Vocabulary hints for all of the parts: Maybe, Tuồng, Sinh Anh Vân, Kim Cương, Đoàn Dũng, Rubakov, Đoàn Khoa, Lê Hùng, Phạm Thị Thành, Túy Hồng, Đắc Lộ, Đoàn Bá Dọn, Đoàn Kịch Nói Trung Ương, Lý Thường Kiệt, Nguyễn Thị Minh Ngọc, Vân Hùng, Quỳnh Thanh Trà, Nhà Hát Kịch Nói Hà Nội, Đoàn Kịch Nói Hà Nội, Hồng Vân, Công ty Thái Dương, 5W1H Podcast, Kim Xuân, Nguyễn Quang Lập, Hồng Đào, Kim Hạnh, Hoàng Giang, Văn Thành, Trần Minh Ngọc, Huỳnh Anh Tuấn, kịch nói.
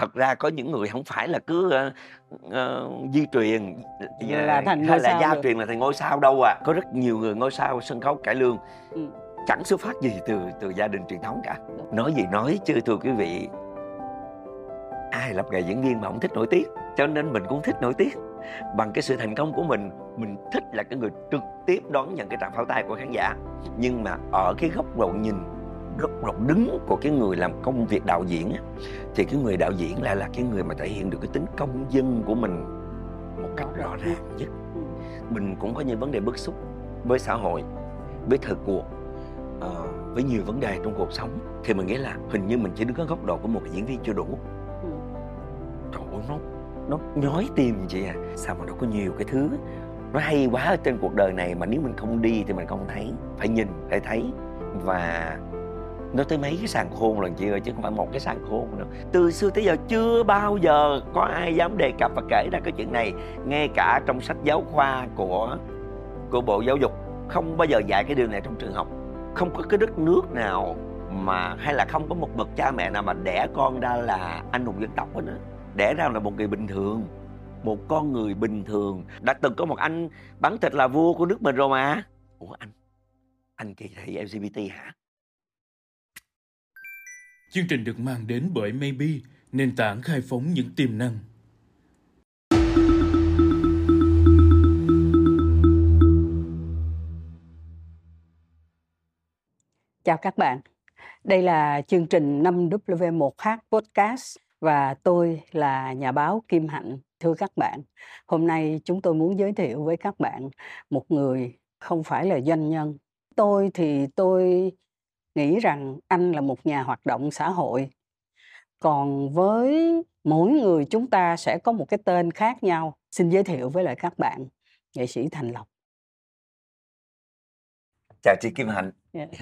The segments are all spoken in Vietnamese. thật ra có những người không phải là cứ di truyền là thành hay là gia truyền là thành ngôi sao đâu à. Có rất nhiều người ngôi sao sân khấu cải lương chẳng xuất phát gì từ gia đình truyền thống cả. Nói gì nói chứ thưa quý vị, ai lập nghề diễn viên mà không thích nổi tiếng, cho nên mình cũng thích nổi tiếng. Bằng cái sự thành công của mình thích là cái người trực tiếp đón nhận cái tràng pháo tay của khán giả. Nhưng mà ở cái góc độ nhìn, góc độ đứng của cái người làm công việc đạo diễn, thì cái người đạo diễn là cái người mà thể hiện được cái tính công dân của mình một cách rõ ràng nhất. Mình cũng có những vấn đề bức xúc với xã hội, với thời cuộc, với nhiều vấn đề trong cuộc sống, thì mình nghĩ là hình như mình chỉ đứng ở góc độ của một diễn viên chưa đủ. Trời ơi, nó nhói tim chị à. Sao mà nó có nhiều cái thứ nó hay quá ở trên cuộc đời này mà nếu mình không đi thì mình không thấy. Phải nhìn, phải thấy. Và nó tới mấy cái sàn khôn lần chị ơi, chứ không phải một cái sàn khôn nữa. Từ xưa tới giờ chưa bao giờ có ai dám đề cập và kể ra cái chuyện này. Ngay cả trong sách giáo khoa của Bộ Giáo dục không bao giờ dạy cái điều này trong trường học. Không có cái đất nước nào mà hay là không có một bậc cha mẹ nào mà đẻ con ra là anh hùng dân tộc hết nữa. Đẻ ra là một người bình thường, một con người bình thường. Đã từng có một anh bắn thịt là vua của nước mình rồi mà. Ủa anh kỳ thị LGBT hả? Chương trình được mang đến bởi Maybe, nền tảng khai phóng những tiềm năng. Chào các bạn, đây là chương trình 5W1H Podcast và tôi là nhà báo Kim Hạnh. Thưa các bạn, hôm nay chúng tôi muốn giới thiệu với các bạn một người không phải là doanh nhân. Tôi nghĩ rằng anh là một nhà hoạt động xã hội. Còn với mỗi người chúng ta sẽ có một cái tên khác nhau. Xin giới thiệu với lại các bạn, nghệ sĩ Thành Lộc. Chào chị Kim Hạnh.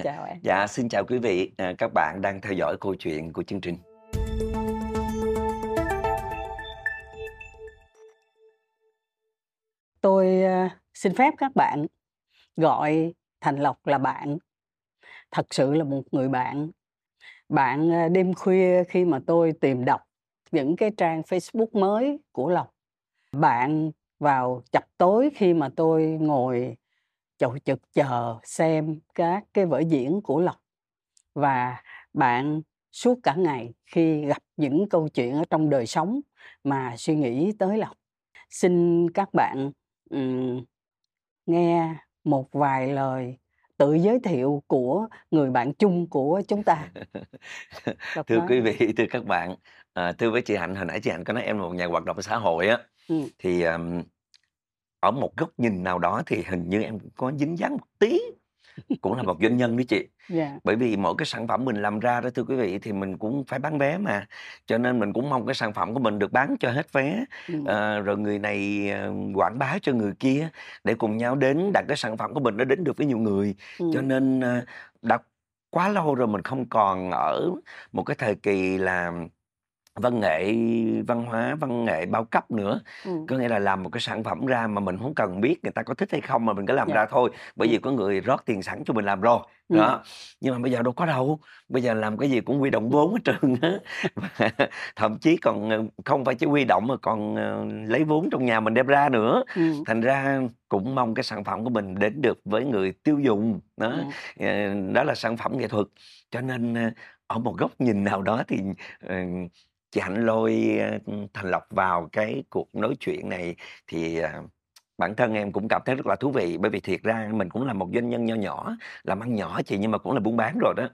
Chào em. Dạ, xin chào quý vị. Các bạn đang theo dõi câu chuyện của chương trình. Tôi xin phép các bạn gọi Thành Lộc là bạn. Thật sự là một người bạn. Bạn đêm khuya khi mà tôi tìm đọc những cái trang Facebook mới của Lộc. Bạn vào chập tối khi mà tôi ngồi chầu chực chờ xem các cái vở diễn của Lộc. Và bạn suốt cả ngày khi gặp những câu chuyện ở trong đời sống mà suy nghĩ tới Lộc. Xin các bạn nghe một vài lời tự giới thiệu của người bạn chung của chúng ta. Thưa quý vị, thưa các bạn, thưa với chị Hạnh, hồi nãy chị Hạnh có nói em là một nhà hoạt động xã hội á, thì ở một góc nhìn nào đó thì hình như em có dính dáng một tí, cũng là một doanh nhân đó chị. Bởi vì mỗi cái sản phẩm mình làm ra đó thưa quý vị thì mình cũng phải bán vé mà, cho nên mình cũng mong cái sản phẩm của mình được bán cho hết vé, rồi người này quảng bá cho người kia để cùng nhau đến đặt cái sản phẩm của mình nó đến được với nhiều người. Cho nên đã quá lâu rồi mình không còn ở một cái thời kỳ là văn nghệ bao cấp nữa. Có nghĩa là làm một cái sản phẩm ra mà mình không cần biết người ta có thích hay không mà mình cứ làm ra thôi, bởi vì có người rót tiền sẵn cho mình làm rồi đó. Nhưng mà bây giờ đâu có đâu, bây giờ làm cái gì cũng huy động vốn hết trơn á. Thậm chí còn không phải chỉ huy động mà còn lấy vốn trong nhà mình đem ra nữa. Thành ra cũng mong cái sản phẩm của mình đến được với người tiêu dùng đó. Đó là sản phẩm nghệ thuật, cho nên ở một góc nhìn nào đó thì chị Hạnh lôi Thành Lộc vào cái cuộc nói chuyện này thì bản thân em cũng cảm thấy rất là thú vị, bởi vì thiệt ra mình cũng là một doanh nhân nho nhỏ, làm ăn nhỏ chị, nhưng mà cũng là buôn bán rồi đó.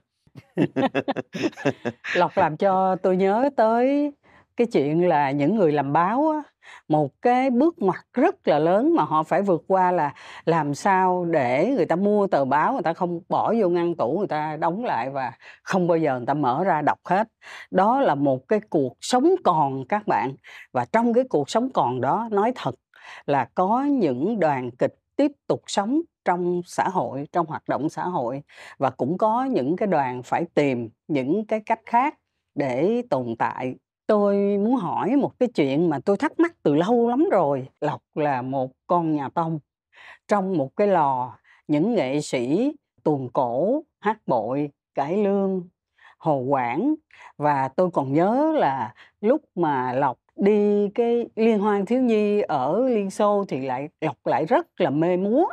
Lộc làm cho tôi nhớ tới cái chuyện là những người làm báo á, một cái bước ngoặt rất là lớn mà họ phải vượt qua là làm sao để người ta mua tờ báo, người ta không bỏ vô ngăn tủ, người ta đóng lại và không bao giờ người ta mở ra đọc hết. Đó là một cái cuộc sống còn các bạn. Và trong cái cuộc sống còn đó, nói thật là có những đoàn kịch tiếp tục sống trong xã hội, trong hoạt động xã hội, và cũng có những cái đoàn phải tìm những cái cách khác để tồn tại. Tôi muốn hỏi một cái chuyện mà tôi thắc mắc từ lâu lắm rồi. Lộc là một con nhà tông. Trong một cái lò, những nghệ sĩ tuồng cổ, hát bội, cải lương, Hồ Quảng. Và tôi còn nhớ là lúc mà Lộc đi cái liên hoan thiếu nhi ở Liên Xô thì Lộc lại rất là mê múa.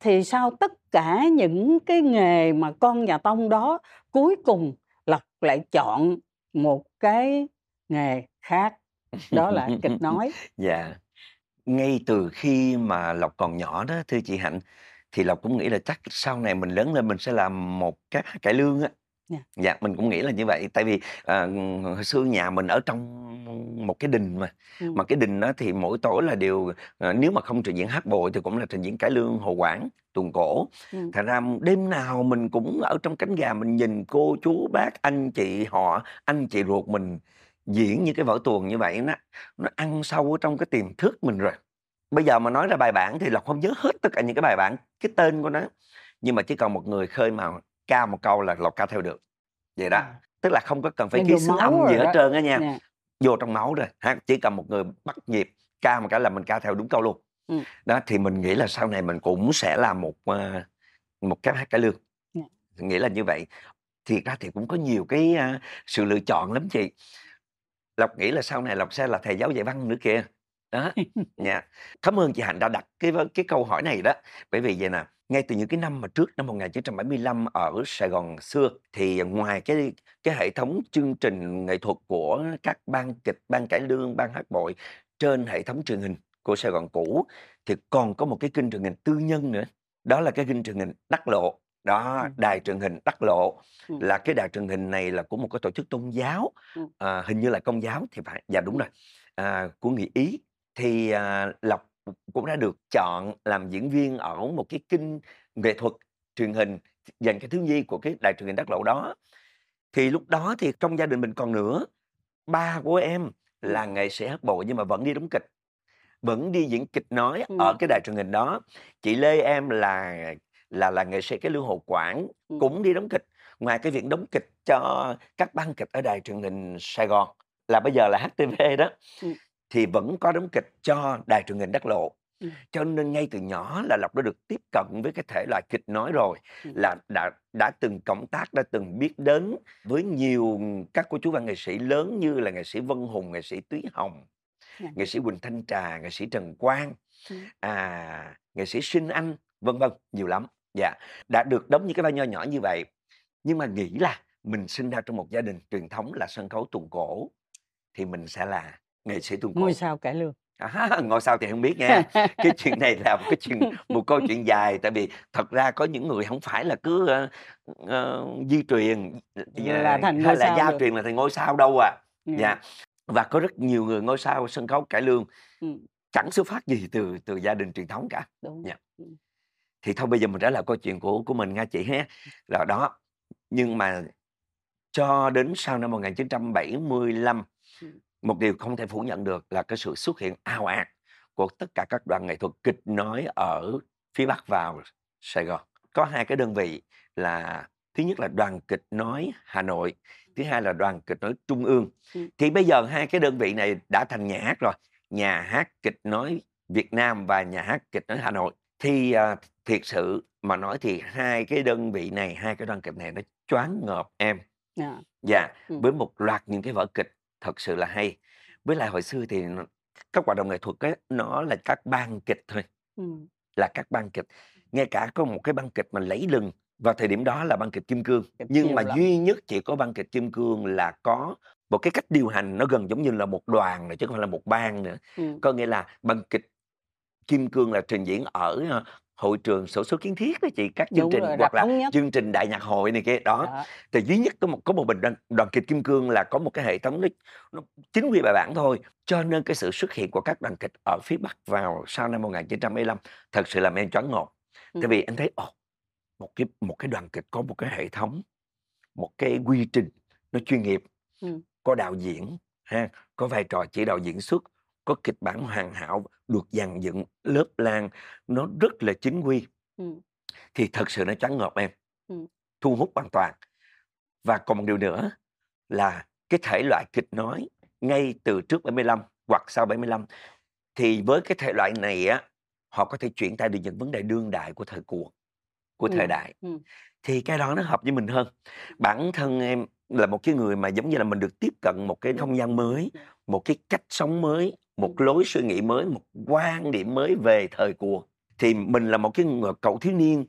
Thì sau tất cả những cái nghề mà con nhà Tông đó, cuối cùng Lộc lại chọn một cái nghề khác, đó là kịch nói. Dạ. Ngay từ khi mà Lộc còn nhỏ đó, thưa chị Hạnh, thì Lộc cũng nghĩ là chắc sau này mình lớn lên mình sẽ làm một cái hát cải lương á. Yeah. Dạ, mình cũng nghĩ là như vậy. Tại vì hồi xưa nhà mình ở trong một cái đình mà. Ừ. Mà cái đình đó thì mỗi tối là đều, nếu mà không trình diễn hát bội thì cũng là trình diễn cải lương, Hồ Quảng, tuồng cổ. Ừ. Thành ra đêm nào mình cũng ở trong cánh gà, mình nhìn cô, chú, bác, anh, chị, họ, anh, chị ruột mình diễn những cái vở tuồng như vậy, nó ăn sâu trong cái tiềm thức mình rồi. Bây giờ mà nói ra bài bản thì Lộc không nhớ hết tất cả những cái bài bản, cái tên của nó. Nhưng mà chỉ còn một người khơi mào ca một câu là Lộc ca theo được. Vậy đó. Tức là không có cần phải ký xứng âm gì hết trơn á nha. Yeah. Vô trong máu rồi. Chỉ cần một người bắt nhịp, ca một cái là mình ca theo đúng câu luôn. Ừ. Đó, thì mình nghĩ là sau này mình cũng sẽ làm một cái hát cải lương. Yeah. Nghĩa là như vậy. Thiệt ra thì cũng có nhiều cái sự lựa chọn lắm chị. Lộc nghĩ là sau này Lộc sẽ là thầy giáo dạy văn nữa kìa. Đó. Yeah. Cảm ơn chị Hạnh đã đặt cái câu hỏi này đó. Bởi vì vậy nè, ngay từ những cái năm mà trước năm 1975 ở Sài Gòn xưa thì ngoài cái hệ thống chương trình nghệ thuật của các ban kịch, ban cải lương, ban hát bội trên hệ thống truyền hình của Sài Gòn cũ thì còn có một cái kênh truyền hình tư nhân nữa. Đó là cái kênh truyền hình Đắc Lộ. Đó, đài truyền hình Đắc Lộ. Là cái đài truyền hình này là của một cái tổ chức tôn giáo, hình như là Công giáo thì phải. Dạ đúng rồi, của người Ý. Thì Lộc cũng đã được chọn làm diễn viên ở một cái kênh nghệ thuật truyền hình dành cái thiếu nhi của cái đài truyền hình Đắc Lộ đó. Thì lúc đó thì trong gia đình mình còn nữa, ba của em là nghệ sĩ hát bội nhưng mà vẫn đi đóng kịch, vẫn đi diễn kịch nói ở cái đài truyền hình đó. Chị Lê em là nghệ sĩ cái lương Hồ Quảng, cũng đi đóng kịch. Ngoài cái việc đóng kịch cho các ban kịch ở đài truyền hình Sài Gòn là bây giờ là HTV đó, thì vẫn có đóng kịch cho đài truyền hình Đắc Lộ. Cho nên ngay từ nhỏ là Lộc đã được tiếp cận với cái thể loại kịch nói rồi, là đã từng cộng tác, đã từng biết đến với nhiều các cô chú và nghệ sĩ lớn như là nghệ sĩ Vân Hùng, nghệ sĩ Túy Hồng, nghệ sĩ Quỳnh Thanh Trà, nghệ sĩ Trần Quang, nghệ sĩ Sinh Anh, vân vân, nhiều lắm. Dạ, đã được đóng những cái vai nho nhỏ như vậy. Nhưng mà nghĩ là mình sinh ra trong một gia đình truyền thống là sân khấu tuồng cổ thì mình sẽ là nghệ sĩ tuồng cổ. Ngôi sao cải lương. Ngôi sao thì không biết nha. Cái chuyện này là một câu chuyện dài. Tại vì thật ra có những người không phải là cứ di truyền là thành hay là gia truyền là thành ngôi sao đâu à. Dạ. Và có rất nhiều người ngôi sao sân khấu cải lương chẳng xuất phát gì từ gia đình truyền thống cả. Đúng. Dạ. Thì thôi bây giờ mình trở lại câu chuyện của mình nha chị ha. Rồi đó. Nhưng mà cho đến sau năm 1975, một điều không thể phủ nhận được là cái sự xuất hiện ào ạt của tất cả các đoàn nghệ thuật kịch nói ở phía Bắc vào Sài Gòn. Có hai cái đơn vị là, thứ nhất là Đoàn Kịch Nói Hà Nội, thứ hai là Đoàn Kịch Nói Trung Ương. Thì bây giờ hai cái đơn vị này đã thành nhà hát rồi, Nhà Hát Kịch Nói Việt Nam và Nhà Hát Kịch Nói Hà Nội. Thì thiệt sự mà nói thì hai cái đơn vị này, hai cái đoàn kịch này nó choáng ngợp em. Dạ, với một loạt những cái vở kịch thật sự là hay. Với lại hồi xưa thì các hoạt động nghệ thuật ấy, nó là các ban kịch thôi. Là các ban kịch. Ngay cả có một cái ban kịch mà lẫy lừng vào thời điểm đó là ban kịch Kim Cương. Nhưng mà duy nhất chỉ có ban kịch Kim Cương là có một cái cách điều hành nó gần giống như là một đoàn này, chứ không phải là một ban nữa. Có nghĩa là ban kịch Kim Cương là trình diễn ở hội trường sổ số kiến thiết đó chị, các chương trình hoặc là chương trình đại nhạc hội này kia đó. Thì duy nhất có một mình đoàn kịch Kim Cương là có một cái hệ thống nó chính quy bài bản thôi. Cho nên cái sự xuất hiện của các đoàn kịch ở phía Bắc vào sau năm 1975 thật sự làm em choáng ngợp. Tại vì em thấy một cái đoàn kịch có một cái hệ thống, một cái quy trình nó chuyên nghiệp, có đạo diễn ha, có vai trò chỉ đạo diễn xuất, có kịch bản hoàn hảo, được dàn dựng lớp lang, nó rất là chính quy. Thì thật sự nó choáng ngợp em, thu hút hoàn toàn. Và còn một điều nữa là cái thể loại kịch nói ngay từ trước 75 hoặc sau 75 thì với cái thể loại này á, họ có thể chuyển tay được những vấn đề đương đại của thời cuộc, của thời đại. Thì cái đó nó hợp với mình hơn. Bản thân em là một cái người mà giống như là mình được tiếp cận một cái không gian mới, một cái cách sống mới, một lối suy nghĩ mới, một quan điểm mới về thời cuộc. Thì mình là một cái cậu thiếu niên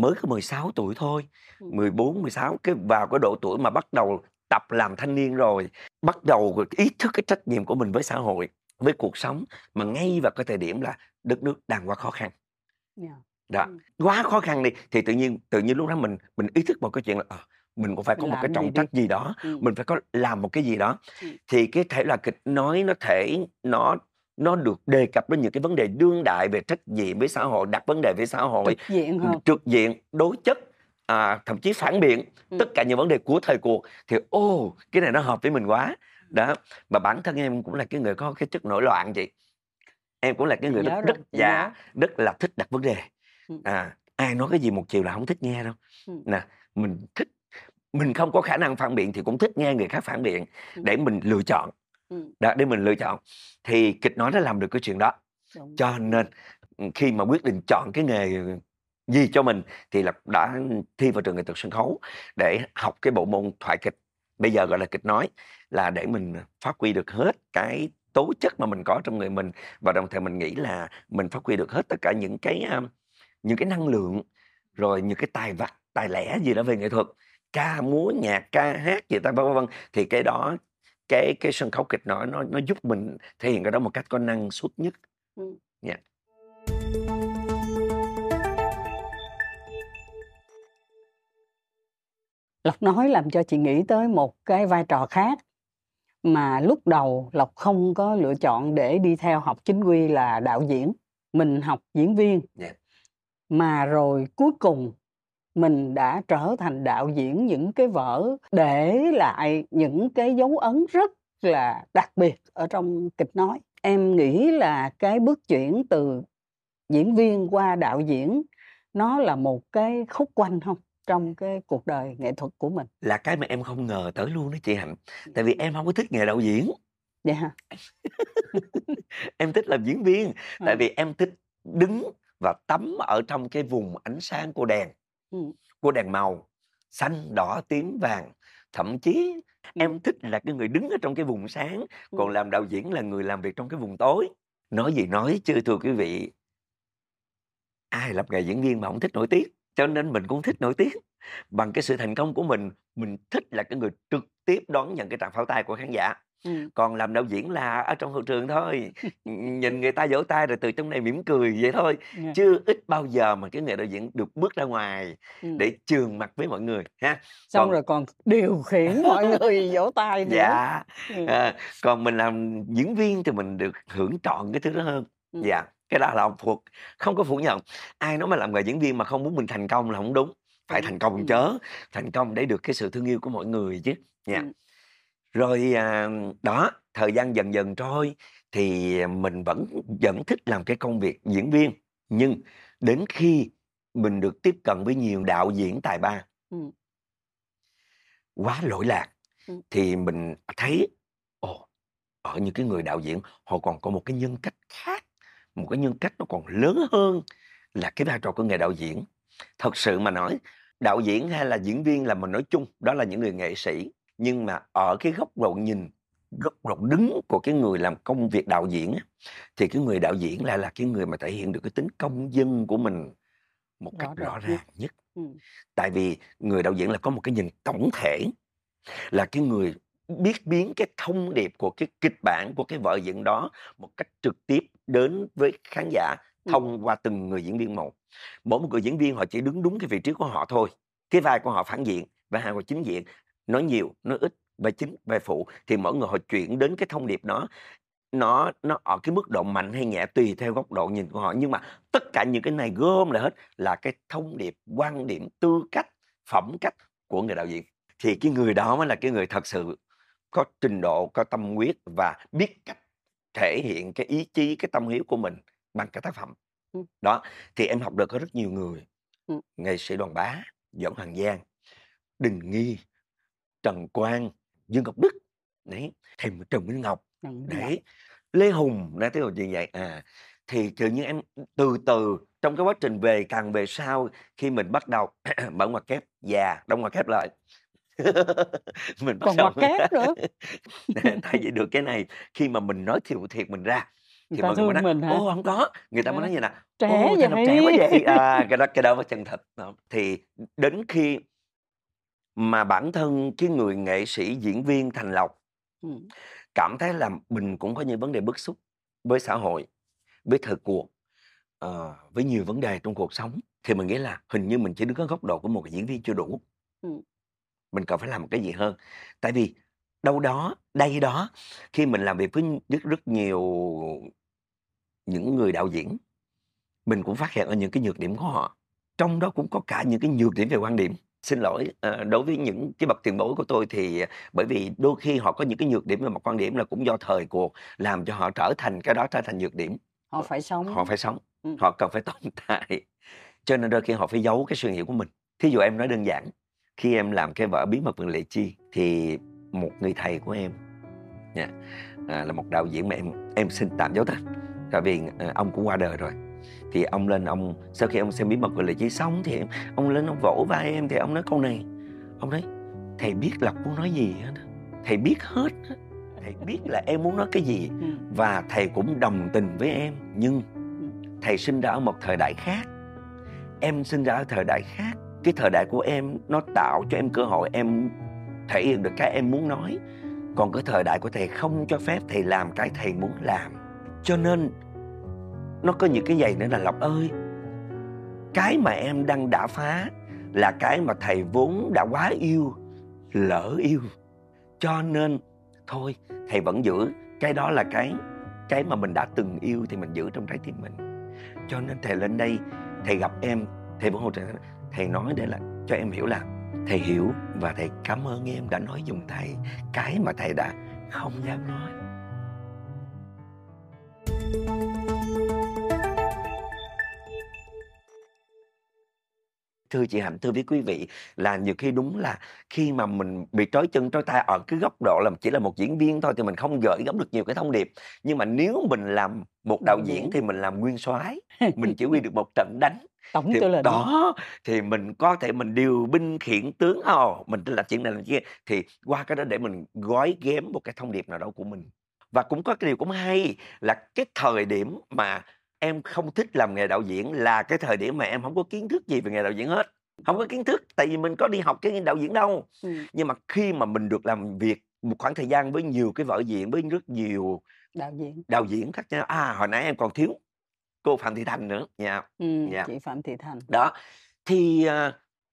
mới có 16 tuổi thôi, 14, 16, vào cái độ tuổi mà bắt đầu tập làm thanh niên rồi, bắt đầu ý thức cái trách nhiệm của mình với xã hội, với cuộc sống, mà ngay vào cái thời điểm là đất nước đang quá khó khăn. Đó. Quá khó khăn đi, thì tự nhiên lúc đó mình ý thức một cái chuyện là mình cũng phải có một cái trọng trách gì đó, mình phải có làm một cái gì đó. Thì cái thể là kịch nói nó được đề cập đến những cái vấn đề đương đại về trách nhiệm với xã hội, đặt vấn đề với xã hội, trực diện, đối chất, thậm chí phản biện, tất cả những vấn đề của thời cuộc. Thì cái này nó hợp với mình quá. Đó, mà bản thân em cũng là cái người có cái chất nổi loạn chị. Em cũng là cái người rất là thích đặt vấn đề. Ai nói cái gì một chiều là không thích nghe đâu. Nè, mình thích, mình không có khả năng phản biện thì cũng thích nghe người khác phản biện để mình lựa chọn. Đó, để mình lựa chọn. Thì kịch nói nó làm được cái chuyện đó. Cho nên khi mà quyết định chọn cái nghề gì cho mình thì là đã thi vào trường nghệ thuật sân khấu để học cái bộ môn thoại kịch, bây giờ gọi là kịch nói, là để mình phát huy được hết cái tố chất mà mình có trong người mình, và đồng thời mình nghĩ là mình phát huy được hết tất cả những cái năng lượng, rồi những cái tài vật, tài lẻ gì đó về nghệ thuật, ca múa, nhạc, ca hát gì ta, vân vân. Thì cái đó, cái sân khấu kịch nói nó giúp mình thể hiện cái đó một cách có năng suất nhất. Lộc nói làm cho chị nghĩ tới một cái vai trò khác mà lúc đầu Lộc không có lựa chọn để đi theo học chính quy là đạo diễn. Mình học diễn viên. Mà rồi cuối cùng mình đã trở thành đạo diễn những cái vở để lại những cái dấu ấn rất là đặc biệt ở trong kịch nói. Em nghĩ là cái bước chuyển từ diễn viên qua đạo diễn nó là một cái khúc quanh không? Trong cái cuộc đời nghệ thuật của mình. Là cái mà em không ngờ tới luôn đó chị Hạnh. Tại vì em không có thích nghề đạo diễn. Dạ hả? Em thích làm diễn viên. Tại vì em thích đứng và tắm ở trong cái vùng ánh sáng của đèn. Của đèn màu. Xanh, đỏ, tím, vàng. Thậm chí em thích là cái người đứng ở trong cái vùng sáng. Còn làm đạo diễn là người làm việc trong cái vùng tối. Nói gì nói chứ thưa quý vị, ai làm nghề diễn viên mà không thích nổi tiếng. Cho nên mình cũng thích nổi tiếng. Bằng cái sự thành công của mình thích là cái người trực tiếp đón nhận cái tràng pháo tay của khán giả. Còn làm đạo diễn là ở trong hậu trường thôi, nhìn người ta vỗ tay rồi từ trong này mỉm cười vậy thôi. Chứ ít bao giờ mà cái nghề đạo diễn được bước ra ngoài để trường mặt với mọi người ha. Xong rồi còn điều khiển mọi người vỗ tay nữa. Còn mình làm diễn viên thì mình được hưởng trọn cái thứ đó hơn. Cái đó là ông thuộc, không có phủ nhận. Ai nói mà làm nghề diễn viên mà không muốn mình thành công là không đúng. Phải thành công chớ. Thành công để được cái sự thương yêu của mọi người chứ. Rồi đó, thời gian dần dần trôi thì mình vẫn thích làm cái công việc diễn viên. Nhưng đến khi mình được tiếp cận với nhiều đạo diễn tài ba quá lỗi lạc thì mình thấy ở những cái người đạo diễn họ còn có một cái nhân cách khác, một cái nhân cách nó còn lớn hơn là cái vai trò của nghề đạo diễn. Thật sự mà nói, đạo diễn hay là diễn viên là mình nói chung, đó là những người nghệ sĩ. Nhưng mà ở cái góc độ nhìn, góc độ đứng của cái người làm công việc đạo diễn, thì cái người đạo diễn là cái người mà thể hiện được cái tính công dân của mình một cách rõ ràng nhất. Tại vì người đạo diễn là có một cái nhìn tổng thể, là cái người biết biến cái thông điệp của cái kịch bản, của cái vở diễn đó một cách trực tiếp đến với khán giả thông qua từng người diễn viên một. Mỗi một người diễn viên họ chỉ đứng đúng cái vị trí của họ thôi. Cái vai của họ phản diện và hàng của chính diện, nói nhiều, nói ít, vai chính, vai phụ, thì mỗi người họ chuyển đến cái thông điệp đó. Nó ở cái mức độ mạnh hay nhẹ tùy theo góc độ nhìn của họ. Nhưng mà tất cả những cái này gom lại hết là cái thông điệp, quan điểm, tư cách, phẩm cách của người đạo diễn. Thì cái người đó mới là cái người thật sự có trình độ, có tâm huyết và biết cách thể hiện cái ý chí, cái tâm hiếu của mình bằng cái tác phẩm. Đó, thì em học được có rất nhiều người. Nghệ sĩ Đoàn Bá Dọn, Hoàng Giang, Đình Nghi, Trần Quang, Dương Ngọc Đức, đấy, thầy Trần Minh Ngọc, đấy, Lê Hùng, nói tới hồi chuyện vậy. Thì tự nhiên em từ trong cái quá trình càng về sau, khi mình bắt đầu mở ngoặc kép, đóng ngoặc kép lại Mình còn mặt khác nữa. Tại vì được cái này, khi mà mình nói thiệt mình ra thì mọi người nói ô không có, người ta mới nói như là trẻ vậy, trẻ quá vậy à, cái đó mới chân thật. Thì đến khi mà bản thân cái người nghệ sĩ diễn viên Thành Lộc cảm thấy là mình cũng có những vấn đề bức xúc với xã hội, với thời cuộc, với nhiều vấn đề trong cuộc sống, thì mình nghĩ là hình như mình chỉ đứng ở góc độ của một diễn viên chưa đủ, mình cần phải làm một cái gì hơn. Tại vì đâu đó, đây đó, khi mình làm việc với rất nhiều những người đạo diễn, mình cũng phát hiện ở những cái nhược điểm của họ, trong đó cũng có cả những cái nhược điểm về quan điểm. Xin lỗi, đối với những cái bậc tiền bối của tôi thì bởi vì đôi khi họ có những cái nhược điểm về mặt quan điểm là cũng do thời cuộc làm cho họ trở thành cái đó, trở thành nhược điểm. Họ phải sống. Họ phải sống, họ cần phải tồn tại. Cho nên đôi khi họ phải giấu cái suy nghĩ của mình. Thí dụ em nói đơn giản, khi em làm cái vở Bí mật Vườn Lệ Chi thì một người thầy của em là một đạo diễn mà em xin tạm giấu tên, tại vì ông cũng qua đời rồi. Thì ông lên, ông sau khi ông xem Bí mật Vườn Lệ Chi xong thì ông lên ông vỗ vai em, thì ông nói câu này, ông nói thầy biết Lộc muốn nói gì hết, thầy biết hết, thầy biết là em muốn nói cái gì, và thầy cũng đồng tình với em. Nhưng thầy sinh ra ở một thời đại khác, em sinh ra ở thời đại khác. Cái thời đại của em nó tạo cho em cơ hội em thể hiện được cái em muốn nói, còn cái thời đại của thầy không cho phép thầy làm cái thầy muốn làm. Cho nên nó có những cái giày nữa là Lộc ơi, cái mà em đang đã phá là cái mà thầy vốn đã quá yêu, lỡ yêu. Cho nên thôi thầy vẫn giữ cái đó là cái mà mình đã từng yêu, thì mình giữ trong trái tim mình. Cho nên thầy lên đây, thầy gặp em, thầy vẫn hỗ trợ, thầy nói để là cho em hiểu là thầy hiểu và thầy cảm ơn em đã nói dùng thầy cái mà thầy đã không dám nói. Thưa chị Hạnh, thưa với quý vị, là nhiều khi đúng là khi mà mình bị trói chân trói tay ở cái góc độ là chỉ là một diễn viên thôi thì mình không gửi gắm được nhiều cái thông điệp. Nhưng mà nếu mình làm một đạo diễn thì mình làm nguyên soái, mình chỉ huy được một trận đánh tổng tư lệnh đó, thì mình có thể mình điều binh khiển tướng, mình làm chuyện này làm kia, thì qua cái đó để mình gói ghém một cái thông điệp nào đó của mình. Và cũng có cái điều cũng hay là cái thời điểm mà em không thích làm nghề đạo diễn là cái thời điểm mà em không có kiến thức gì về nghề đạo diễn hết. Không có kiến thức, tại vì mình có đi học cái đạo diễn đâu. Nhưng mà khi mà mình được làm việc một khoảng thời gian với nhiều cái vở diễn, với rất nhiều đạo diễn khác nhau. Hồi nãy em còn thiếu cô Phạm Thị Thành nữa nha. Chị Phạm Thị Thành. Đó. Thì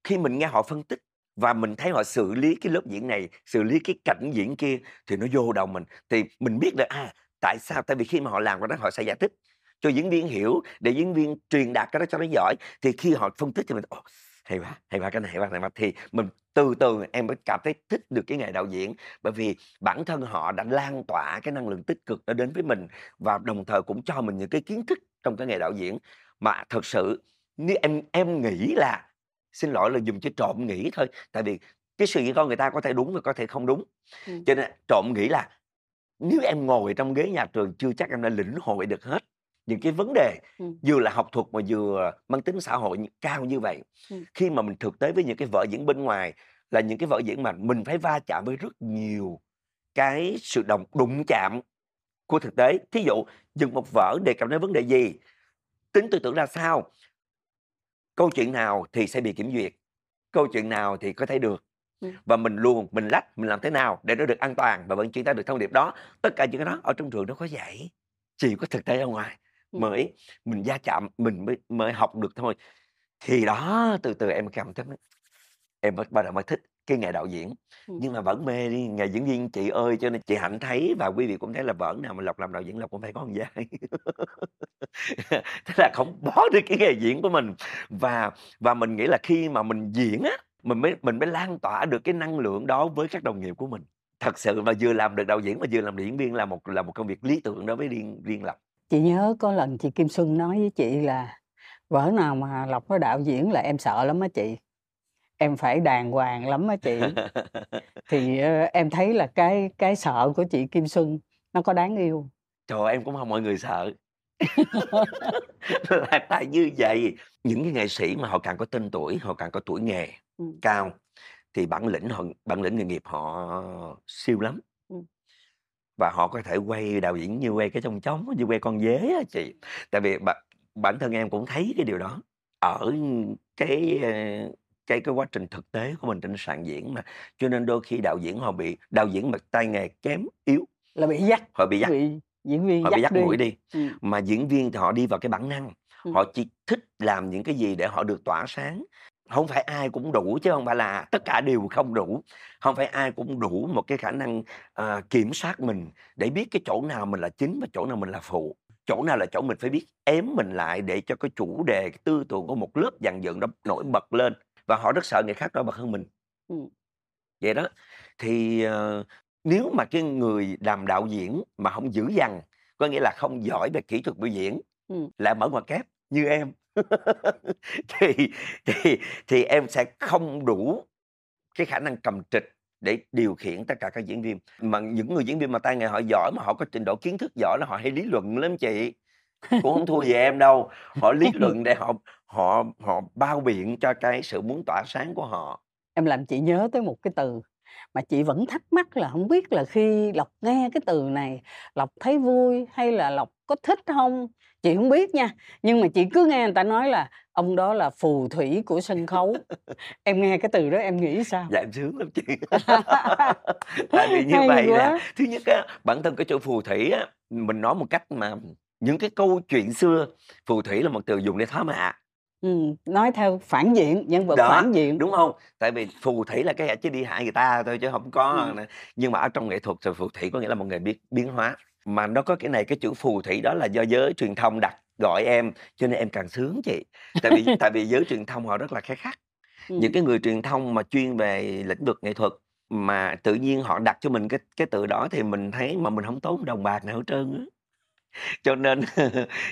khi mình nghe họ phân tích và mình thấy họ xử lý cái lớp diễn này, xử lý cái cảnh diễn kia, thì nó vô đầu mình. Thì mình biết được tại sao, tại vì khi mà họ làm cái đó họ sẽ giải thích cho diễn viên hiểu, để diễn viên truyền đạt cái đó cho nó giỏi. Thì khi họ phân tích thì mình hay quá, cái này hay quá. Thì mình từ em mới cảm thấy thích được cái nghề đạo diễn, bởi vì bản thân họ đã lan tỏa cái năng lượng tích cực đó đến với mình, và đồng thời cũng cho mình những cái kiến thức trong cái nghề đạo diễn. Mà thật sự nếu em nghĩ là, xin lỗi là dùng chữ trộm nghĩ thôi, tại vì cái suy nghĩ con người ta có thể đúng và có thể không đúng. Cho nên trộm nghĩ là nếu em ngồi trong ghế nhà trường chưa chắc em đã lĩnh hội được hết những cái vấn đề vừa là học thuật mà vừa mang tính xã hội cao như vậy. Khi mà mình thực tế với những cái vở diễn bên ngoài, là những cái vở diễn mà mình phải va chạm với rất nhiều cái sự đụng chạm của thực tế. Thí dụ dựng một vở đề cập đến vấn đề gì, tính tư tưởng ra sao, câu chuyện nào thì sẽ bị kiểm duyệt, câu chuyện nào thì có thể được, và mình luôn mình lách, mình làm thế nào để nó được an toàn và vẫn chuyển tải được thông điệp đó. Tất cả những cái đó ở trong trường nó có dạy, chỉ có thực tế ở ngoài mới mình va chạm, mình mới học được thôi. Thì đó, từ em cảm thấy em bắt đầu mới thích cái nghề đạo diễn. Nhưng mà vẫn mê đi nghề diễn viên chị ơi. Cho nên chị Hạnh thấy và quý vị cũng thấy là vở nào mà Lộc làm đạo diễn, Lộc cũng phải có con dai. Thế là không bỏ được cái nghề diễn của mình. Và mình nghĩ là khi mà mình diễn á, mình mới lan tỏa được cái năng lượng đó với các đồng nghiệp của mình. Thật sự mà vừa làm được đạo diễn mà vừa làm diễn viên là một công việc lý tưởng đối với riêng Lộc. Chị nhớ có lần chị Kim Xuân nói với chị là vở nào mà Lộc có đạo diễn là em sợ lắm á chị, em phải đàng hoàng lắm á chị. Thì em thấy là cái sợ của chị Kim Xuân nó có đáng yêu. Trời ơi, em cũng không mọi người sợ. Là tại như vậy, những cái nghệ sĩ mà họ càng có tên tuổi, họ càng có tuổi nghề cao thì bản lĩnh nghề nghiệp họ siêu lắm. Và họ có thể quay đạo diễn như quay cái trong trống, như quay con dế á chị. Tại vì bản thân em cũng thấy cái điều đó ở cái quá trình thực tế của mình trên sàn diễn mà. Cho nên đôi khi đạo diễn mà tay nghề kém yếu là bị dắt, họ bị dắt, mũi đi. Mà diễn viên thì họ đi vào cái bản năng, họ chỉ thích làm những cái gì để họ được tỏa sáng. Không phải ai cũng đủ, chứ không phải là tất cả đều không đủ. Không phải ai cũng đủ một cái khả năng kiểm soát mình để biết cái chỗ nào mình là chính và chỗ nào mình là phụ. Chỗ nào là chỗ mình phải biết ém mình lại để cho cái chủ đề, cái tư tưởng của một lớp dàn dựng nó nổi bật lên. Và họ rất sợ người khác nổi bật hơn mình. Vậy đó. Thì nếu mà cái người làm đạo diễn mà không dữ dằn, có nghĩa là không giỏi về kỹ thuật biểu diễn, lại mở ngoặc kép như em thì em sẽ không đủ cái khả năng cầm trịch để điều khiển tất cả các diễn viên. Mà những người diễn viên mà tay nghề họ giỏi, mà họ có trình độ kiến thức giỏi, là họ hay lý luận lắm chị, cũng không thua gì em đâu. Họ lý luận để họ bao biện cho cái sự muốn tỏa sáng của họ. Em làm chị nhớ tới một cái từ mà chị vẫn thắc mắc là không biết là khi Lộc nghe cái từ này, Lộc thấy vui hay là Lộc có thích không? Chị không biết nha, nhưng mà chị cứ nghe người ta nói là ông đó là phù thủy của sân khấu. Em nghe cái từ đó em nghĩ sao? Dạ em sướng lắm chị. Tại vì như vậy là thứ nhất á, bản thân cái chỗ phù thủy á, mình nói một cách mà những cái câu chuyện xưa, phù thủy là một từ dùng để thóa mạ. Nói theo phản diện, nhân vật đó, phản diện. Đúng không? Tại vì phù thủy là cái chỉ đi hại người ta thôi chứ không có. Nhưng mà ở trong nghệ thuật thì phù thủy có nghĩa là một người biết biến hóa. Mà nó có cái này, cái chữ phù thủy đó là do giới truyền thông đặt gọi em, cho nên em càng sướng chị. Tại vì giới truyền thông họ rất là khái khắc. Những cái người truyền thông mà chuyên về lĩnh vực nghệ thuật mà tự nhiên họ đặt cho mình cái từ đó thì mình thấy mà mình không tốn đồng bạc nào hết trơn á.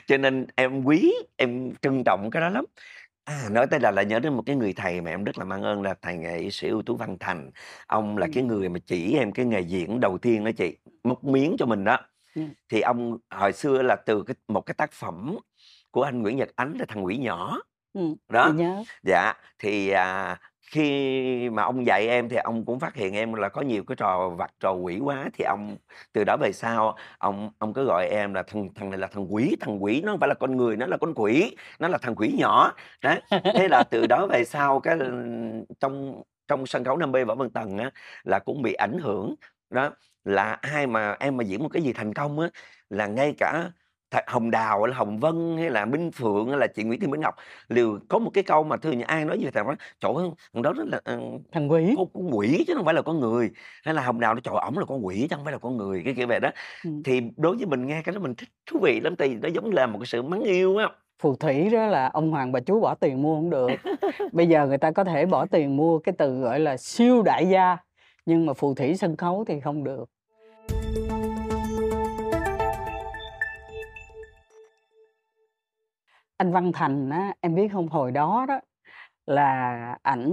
Cho nên em quý, em trân trọng cái đó lắm. Nói tới là nhớ đến một cái người thầy mà em rất là mang ơn là thầy nghệ sĩ ưu tú Văn Thành. Ông là cái người mà chỉ em cái nghề diễn đầu tiên đó chị, múc miếng cho mình đó. Thì ông hồi xưa là từ một cái tác phẩm của anh Nguyễn Nhật Ánh là Thằng Quỷ Nhỏ. Đó. Dạ. Thì khi mà ông dạy em thì ông cũng phát hiện em là có nhiều cái trò vặt, trò quỷ quá. Thì ông từ đó về sau ông cứ gọi em là thằng này là thằng quỷ. Thằng quỷ nó không phải là con người, nó là con quỷ, nó là thằng quỷ nhỏ đó. Thế là từ đó về sau cái trong sân khấu 5B Võ Văn Tần á, là cũng bị ảnh hưởng đó. Là ai mà em mà diễn một cái gì thành công á, là ngay cả Hồng Đào hay là Hồng Vân hay là Minh Phượng hay là chị Nguyễn Thị Minh Ngọc đều có một cái câu mà thường như ai nói về thằng đó, trời ơi thằng đó là thằng quỷ, con quỷ chứ không phải là con người. Hay là Hồng Đào nó, trời ơi ổng là con quỷ chứ không phải là con người, cái kiểu vậy đó. Thì đối với mình nghe cái đó mình thích thú vị lắm, tại vì nó giống là một cái sự mắng yêu á. Phù thủy đó là ông hoàng bà chú bỏ tiền mua không được. Bây giờ người ta có thể bỏ tiền mua cái từ gọi là siêu đại gia, nhưng mà phù thủy sân khấu thì không được. Anh Văn Thành á, em biết không, hồi đó đó là ảnh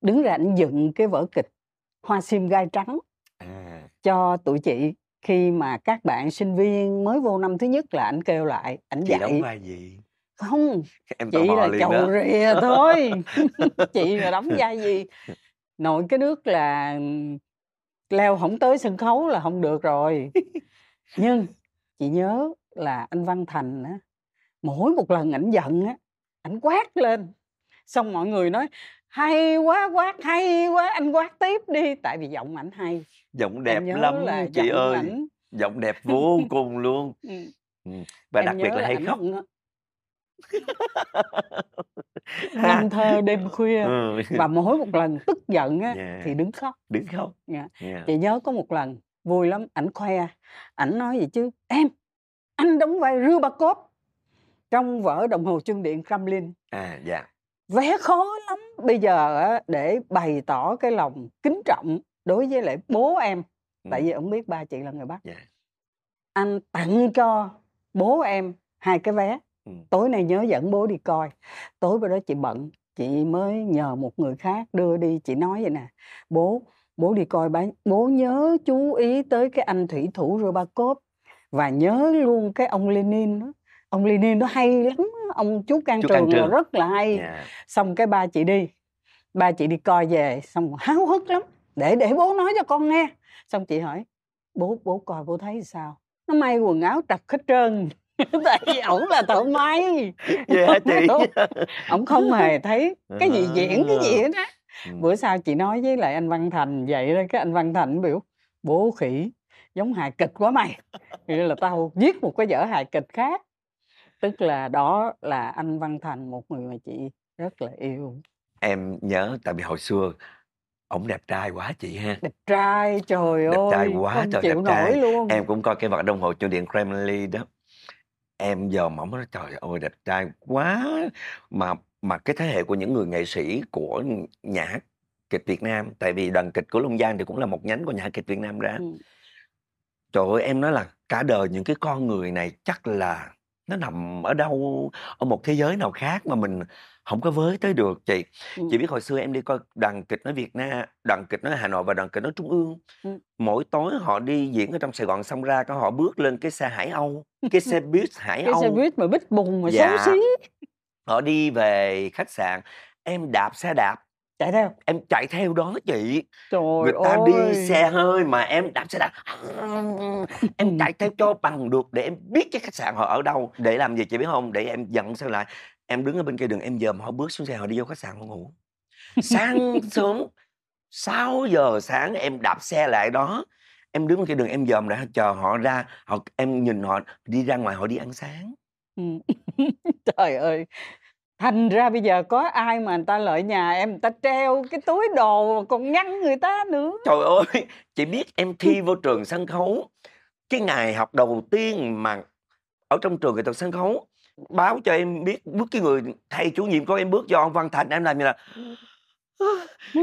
đứng ra ảnh dựng cái vở kịch Hoa Sim Gai Trắng cho tụi chị. Khi mà các bạn sinh viên mới vô năm thứ nhất là ảnh kêu lại, ảnh dạy. Chị đóng vai gì? Không, em chị là chầu đó. Rìa thôi. Chị là đóng vai gì? Nội cái nước là leo không tới sân khấu là không được rồi. Nhưng chị nhớ là anh Văn Thành á, mỗi một lần ảnh giận á, ảnh quát lên, xong mọi người nói hay quá, quát hay quá, anh quát tiếp đi. Tại vì giọng ảnh hay, giọng đẹp lắm chị ơi, giọng đẹp vô cùng luôn. Và đặc biệt là hay khóc. Ngâm thơ đêm khuya. Và mỗi một lần tức giận á, thì đứng khóc. Chị nhớ có một lần vui lắm, ảnh khoe, ảnh nói gì chứ em, anh đóng vai Rubakov trong vở Đồng hồ chuông điện Kremlin. Vé khó lắm. Bây giờ á, để bày tỏ cái lòng kính trọng đối với lại bố em, tại vì ông biết ba chị là người Bắc, anh tặng cho bố em 2 cái vé. Tối nay nhớ dẫn bố đi coi. Tối bữa đó chị bận, chị mới nhờ một người khác đưa đi. Chị nói vậy nè, bố đi coi, bố nhớ chú ý tới cái anh thủy thủ Rubakov và nhớ luôn cái ông Lenin đó. Ông Lenin đó hay lắm, ông chú Can Trường là rất là hay. Xong cái ba chị đi, ba chị đi coi về, xong rồi háo hức lắm, để bố nói cho con nghe. Xong chị hỏi, bố coi bố thấy sao? Nó may quần áo trật hết trơn. Tại vì ổng là thợ may. Vậy hả chị? Ổng không hề thấy cái gì diễn cái gì hết á. Bữa sau chị nói với lại anh Văn Thành vậy đó, cái anh Văn Thành biểu bố khỉ, giống hài kịch quá mày. Nghĩa là tao viết một cái vở hài kịch khác. Tức là đó là anh Văn Thành, một người mà chị rất là yêu. Em nhớ tại vì hồi xưa ổng đẹp trai quá chị ha. Đẹp trai trời ơi. Đẹp trai quá không trời, chịu đẹp nổi trai luôn. Em cũng coi cái vật đồng hồ Chu Điện Kremlin đó. Em giờ mỏng nói trời ơi đẹp trai quá. Mà cái thế hệ của những người nghệ sĩ của nhà hát kịch Việt Nam, tại vì đoàn kịch của Long Giang thì cũng là một nhánh của nhà hát kịch Việt Nam ra. Trời ơi em nói là cả đời những cái con người này chắc là nó nằm ở đâu, ở một thế giới nào khác mà mình không có với tới được chị. Chị biết hồi xưa em đi coi Đoàn Kịch Nói Việt Nam, Đoàn Kịch Nói Hà Nội và Đoàn Kịch Nói Trung Ương. Mỗi tối họ đi diễn ở trong Sài Gòn xong ra họ bước lên cái xe Hải Âu, cái xe buýt Hải Âu. Cái xe buýt mà bít bùng mà dạ, xấu xí. Họ đi về khách sạn, em đạp xe đạp chạy theo, em chạy theo đó chị. Trời người ta ơi, đi xe hơi mà em đạp xe đạp. Em chạy theo cho bằng được để em biết cái khách sạn họ ở đâu. Để làm gì chị biết không? Để em giận sao lại. Em đứng ở bên kia đường em dòm họ bước xuống xe họ đi vô khách sạn họ ngủ. Sáng sớm 6 giờ sáng em đạp xe lại đó. Em đứng ở kia đường em dòm lại chờ họ ra, em nhìn họ đi ra ngoài họ đi ăn sáng. Trời ơi. Thành ra bây giờ có ai mà người ta lợi nhà em, người ta treo cái túi đồ còn ngăn người ta nữa. Trời ơi, chị biết em thi vô trường sân khấu, cái ngày học đầu tiên mà ở trong trường nghệ thuật sân khấu, báo cho em biết, bước cái người thầy chủ nhiệm của em bước cho ông Văn Thành, em làm như là...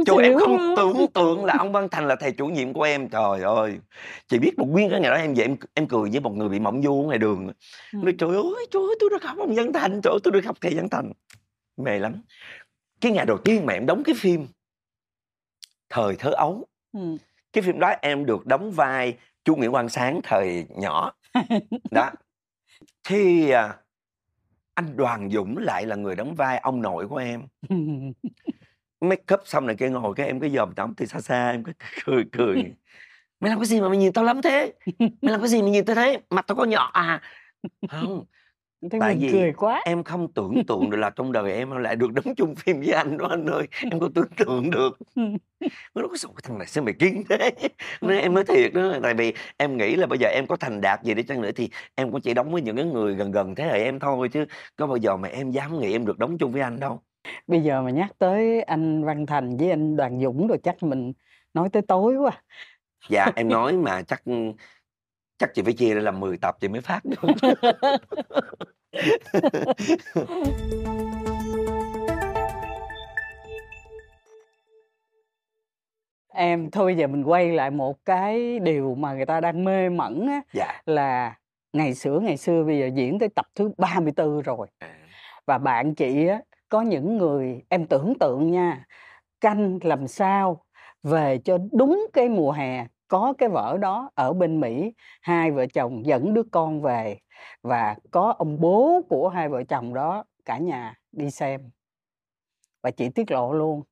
Trời em không tưởng tượng là ông Văn Thành là thầy chủ nhiệm của em. Trời ơi, chị biết một nguyên cái ngày đó em về em cười với một người bị mỏng vuông ngoài đường. Nói trời ơi tôi được học ông Văn Thành, trời ơi tôi được học thầy Văn Thành. Mê lắm. Cái ngày đầu tiên mà em đóng cái phim Thời Thơ Ấu, cái phim đó em được đóng vai chú Nguyễn Quang Sáng thời nhỏ. Đó. Thì anh Đoàn Dũng lại là người đóng vai ông nội của em. Make up xong này kia ngồi cái em cái dòm tắm từ xa xa em cứ cười. Mày làm cái gì mà mày nhìn tao lắm thế? Mày làm cái gì mày nhìn tao thế? Mặt tao có nhỏ à? Không. Tại vì cười quá, em không tưởng tượng được là trong đời em lại được đóng chung phim với anh đó anh ơi. Em không tưởng tượng được. Nó có cái thằng này sao mày kiên thế? Nên em nói thiệt đó. Tại vì em nghĩ là bây giờ em có thành đạt gì đi chăng nữa thì em cũng chỉ đóng với những cái người gần thế hệ em thôi. Chứ có bao giờ mà em dám nghĩ em được đóng chung với anh đâu. Bây giờ mà nhắc tới anh Văn Thành với anh Đoàn Dũng rồi chắc mình nói tới tối quá. Dạ em nói mà chắc chị phải chia ra làm 10 tập chị mới phát được. Em thôi giờ mình quay lại một cái điều mà người ta đang mê mẩn á, dạ, là ngày xưa bây giờ diễn tới tập thứ 34 rồi. Và bạn chị á, có những người em tưởng tượng nha, canh làm sao về cho đúng cái mùa hè có cái vở đó ở bên Mỹ, hai vợ chồng dẫn đứa con về và có ông bố của hai vợ chồng đó cả nhà đi xem. Và chị tiết lộ luôn,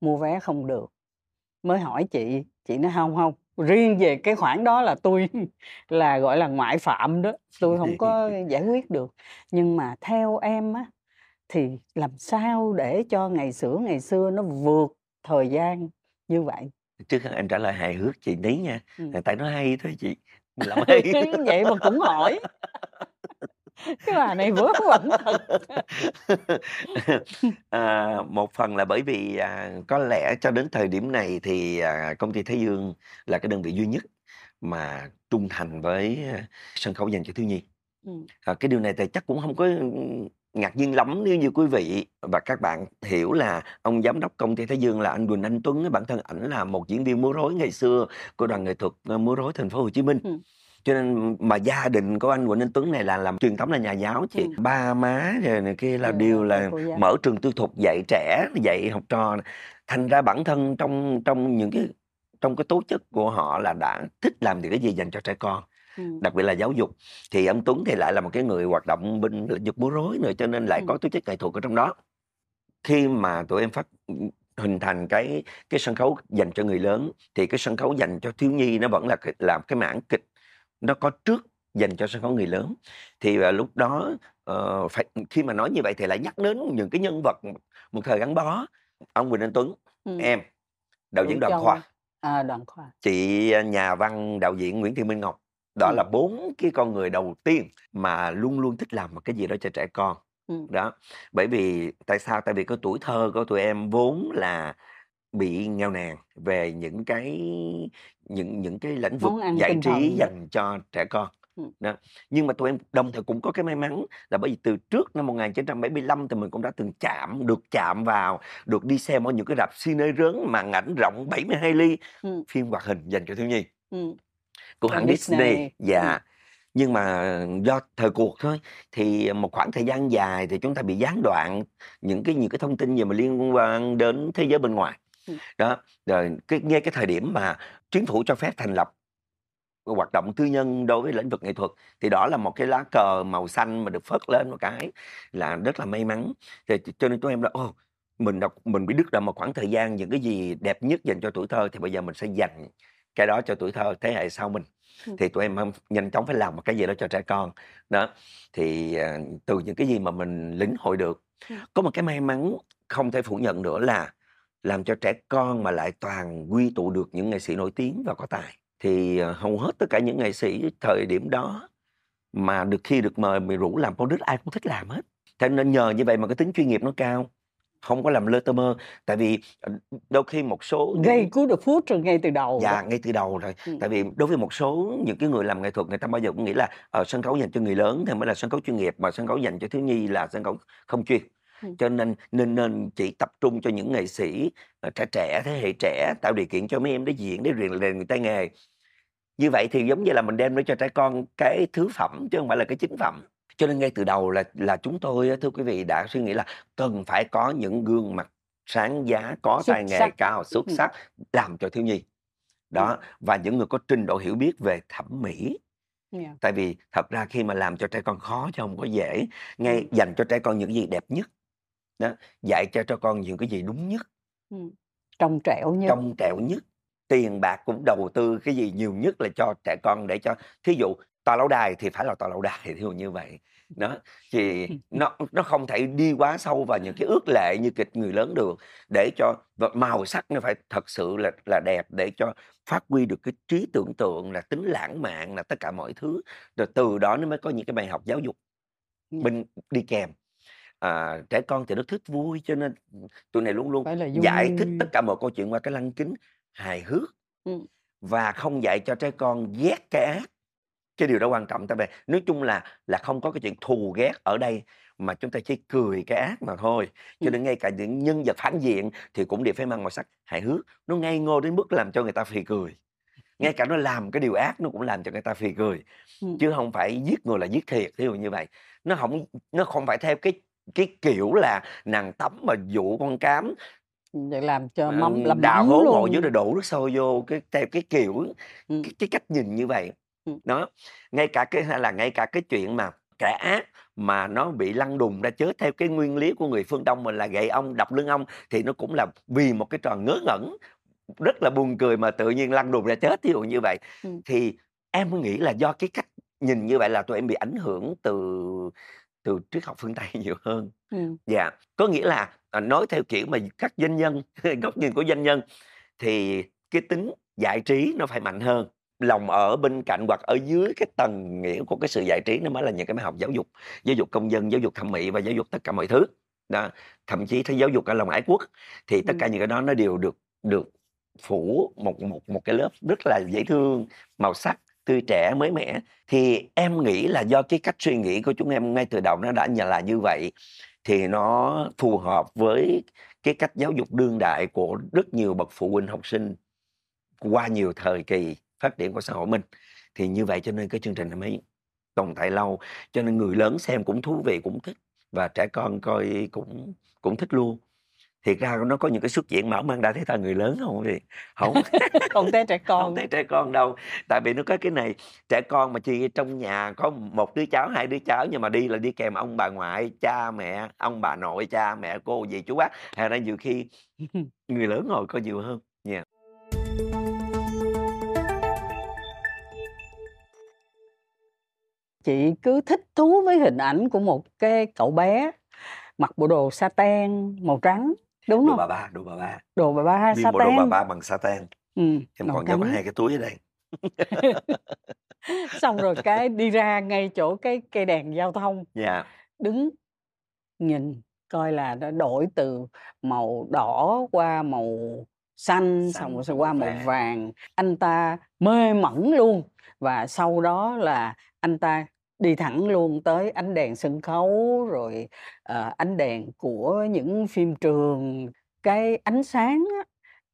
mua vé không được. Mới hỏi chị nói không, riêng về cái khoản đó là tôi là gọi là ngoại phạm đó, tôi không có giải quyết được. Nhưng mà theo em á, thì làm sao để cho ngày xưa nó vượt thời gian như vậy? Trước khi em trả lời hài hước chị tí nha. Tại nó hay thôi chị. Làm hay. Vậy mà cũng hỏi. Cái bà này vớ vẩn thật. Một phần là bởi vì có lẽ cho đến thời điểm này thì công ty Thái Dương là cái đơn vị duy nhất mà trung thành với sân khấu dành cho thiếu nhi. Cái điều này thì chắc cũng không có ngạc nhiên lắm nếu như quý vị và các bạn hiểu là ông giám đốc công ty Thái Dương là anh Huỳnh Anh Tuấn, bản thân ảnh là một diễn viên múa rối ngày xưa của đoàn nghệ thuật múa rối thành phố Hồ Chí Minh. Cho nên mà gia đình của anh Huỳnh Anh Tuấn này là làm truyền thống là nhà giáo chị. Ba má rồi này kia là điều là mở trường tư thục dạy trẻ, dạy học trò. Thành ra bản thân trong cái tố chất của họ là đã thích làm những cái gì dành cho trẻ con. Đặc biệt là giáo dục. Thì ông Tuấn thì lại là một cái người hoạt động bên lĩnh vực múa rối nữa, cho nên lại có tố chất nghệ thuật ở trong đó. Khi mà tụi em phát hình thành cái sân khấu dành cho người lớn, thì cái sân khấu dành cho thiếu nhi nó vẫn là cái mảng kịch nó có trước dành cho sân khấu người lớn. Thì lúc đó khi mà nói như vậy thì lại nhắc đến những cái nhân vật một thời gắn bó. Ông Huỳnh Anh Tuấn, em đạo diễn Đoàn Khoa, chị nhà văn đạo diễn Nguyễn Thị Minh Ngọc. Đó là bốn cái con người đầu tiên mà luôn luôn thích làm một cái gì đó cho trẻ con. Đó, bởi vì tại sao? Tại vì cái tuổi thơ của tụi em vốn là bị nghèo nàn về những cái lĩnh vực giải trí dành cho trẻ con. Đó. Nhưng mà tụi em đồng thời cũng có cái may mắn là bởi vì từ trước năm 1975 thì mình cũng đã từng chạm vào, được đi xem ở những cái rạp cine lớn, màn ảnh rộng 72 ly, phim hoạt hình dành cho thiếu nhi của hãng Disney. Dạ. Nhưng mà do thời cuộc thôi, thì một khoảng thời gian dài thì chúng ta bị gián đoạn những cái thông tin gì mà liên quan đến thế giới bên ngoài. Đó, rồi ngay cái thời điểm mà chính phủ cho phép thành lập hoạt động tư nhân đối với lĩnh vực nghệ thuật, thì đó là một cái lá cờ màu xanh mà được phất lên một cái là rất là may mắn. Thì cho nên tụi em là mình bị đứt đoạn một khoảng thời gian, những cái gì đẹp nhất dành cho tuổi thơ thì bây giờ mình sẽ dành cái đó cho tuổi thơ thế hệ sau mình. Thì tụi em nhanh chóng phải làm một cái gì đó cho trẻ con. Đó, thì từ những cái gì mà mình lĩnh hội được, có một cái may mắn không thể phủ nhận nữa là làm cho trẻ con mà lại toàn quy tụ được những nghệ sĩ nổi tiếng và có tài. Thì hầu hết tất cả những nghệ sĩ thời điểm đó mà khi được mời mình rủ làm product, ai cũng thích làm hết. Thế nên nhờ như vậy mà cái tính chuyên nghiệp nó cao, không có làm lơ tơ mơ. Tại vì đôi khi một số gây cú được phút rồi ngay từ đầu. Dạ, ngay từ đầu rồi. Tại vì đối với một số những cái người làm nghệ thuật, người ta bao giờ cũng nghĩ là sân khấu dành cho người lớn thì mới là sân khấu chuyên nghiệp, mà sân khấu dành cho thiếu nhi là sân khấu không chuyên. Cho nên chỉ tập trung cho những nghệ sĩ trẻ, thế hệ trẻ, tạo điều kiện cho mấy em để diễn, để rèn tay nghề. Như vậy thì giống như là mình đem nó cho trẻ con cái thứ phẩm chứ không phải là cái chính phẩm. Cho nên ngay từ đầu là chúng tôi, thưa quý vị, đã suy nghĩ là cần phải có những gương mặt sáng giá, có tài nghề cao, xuất sắc, làm cho thiếu nhi. Đó, và những người có trình độ hiểu biết về thẩm mỹ. Tại vì thật ra khi mà làm cho trẻ con khó chứ không có dễ. Ngay dành cho trẻ con những gì đẹp nhất. Đó, dạy cho trẻ con những cái gì đúng nhất. Trong trẻo nhất. Tiền bạc cũng đầu tư cái gì nhiều nhất là cho trẻ con, để cho thí dụ tòa lâu đài thì phải là tòa lâu đài, thí dụ như vậy. Đó, thì nó không thể đi quá sâu vào những cái ước lệ như kịch người lớn được, để cho màu sắc nó phải thật sự là đẹp, để cho phát huy được cái trí tưởng tượng, là tính lãng mạn, là tất cả mọi thứ. Rồi từ đó nó mới có những cái bài học giáo dục mình đi kèm. Trẻ con thì nó thích vui, cho nên tụi này luôn luôn giải thích tất cả mọi câu chuyện qua cái lăng kính hài hước, và không dạy cho trẻ con ghét cái ác. Cái điều đó quan trọng. Tại vì nói chung là không có cái chuyện thù ghét ở đây, mà chúng ta chỉ cười cái ác mà thôi. Cho nên ngay cả những nhân vật phản diện thì cũng đều phải mang màu sắc hài hước. Nó ngây ngô đến mức làm cho người ta phì cười. Ngay cả nó làm cái điều ác nó cũng làm cho người ta phì cười. Chứ không phải giết người là giết thiệt, thí dụ như vậy. Nó không phải theo cái kiểu là nàng tắm mà dụ con cám, vậy làm cho mắm làm đào hố ngồi dưới rồi đổ nước sôi vô, cái kiểu cái cách nhìn như vậy. Đó, ngay cả cái chuyện mà kẻ ác mà nó bị lăn đùng ra chết theo cái nguyên lý của người phương Đông mình là gậy ông đập lưng ông, thì nó cũng là vì một cái trò ngớ ngẩn rất là buồn cười mà tự nhiên lăn đùng ra chết, thí dụ như vậy. Thì em nghĩ là do cái cách nhìn như vậy là tụi em bị ảnh hưởng từ triết học phương Tây nhiều hơn. Dạ, có nghĩa là nói theo kiểu mà các doanh nhân, góc nhìn của doanh nhân, thì cái tính giải trí nó phải mạnh hơn. Lòng ở bên cạnh hoặc ở dưới cái tầng nghĩa của cái sự giải trí nó mới là những cái bài học giáo dục công dân, giáo dục thẩm mỹ và giáo dục tất cả mọi thứ. Đó, thậm chí thấy giáo dục cả lòng ái quốc, thì tất cả những cái đó nó đều được phủ một cái lớp rất là dễ thương, màu sắc tươi trẻ mới mẻ. Thì em nghĩ là do cái cách suy nghĩ của chúng em ngay từ đầu nó đã là như vậy, thì nó phù hợp với cái cách giáo dục đương đại của rất nhiều bậc phụ huynh học sinh qua nhiều thời kỳ phát triển của xã hội mình. Thì như vậy cho nên cái chương trình này mới tồn tại lâu, cho nên người lớn xem cũng thú vị, cũng thích, và trẻ con coi cũng thích luôn. thiệt ra nó có những cái xuất diễn mà ông mang đã thấy ta người lớn không thì không còn tới trẻ con, không tới trẻ con đâu, tại vì nó có cái này. Trẻ con mà chỉ trong nhà có một đứa cháu, hai đứa cháu, nhưng mà đi là đi kèm ông bà ngoại, cha mẹ, ông bà nội, cha mẹ, cô dì chú bác, hay là nhiều khi người lớn ngồi có nhiều hơn nha. Yeah. Chị cứ thích thú với hình ảnh của một cái cậu bé mặc bộ đồ satin màu trắng, đúng không? Đồ bà ba satin, bộ đồ bà ba bằng satin. Em còn nhớ có hai cái túi ở đây. Xong rồi cái đi ra ngay chỗ cái cây đèn giao thông, yeah, đứng nhìn coi là nó đổi từ màu đỏ qua màu xanh, xong rồi qua màu vàng. Anh ta mê mẩn luôn, và sau đó là anh ta đi thẳng luôn tới ánh đèn sân khấu, rồi ánh đèn của những phim trường. Cái ánh sáng á,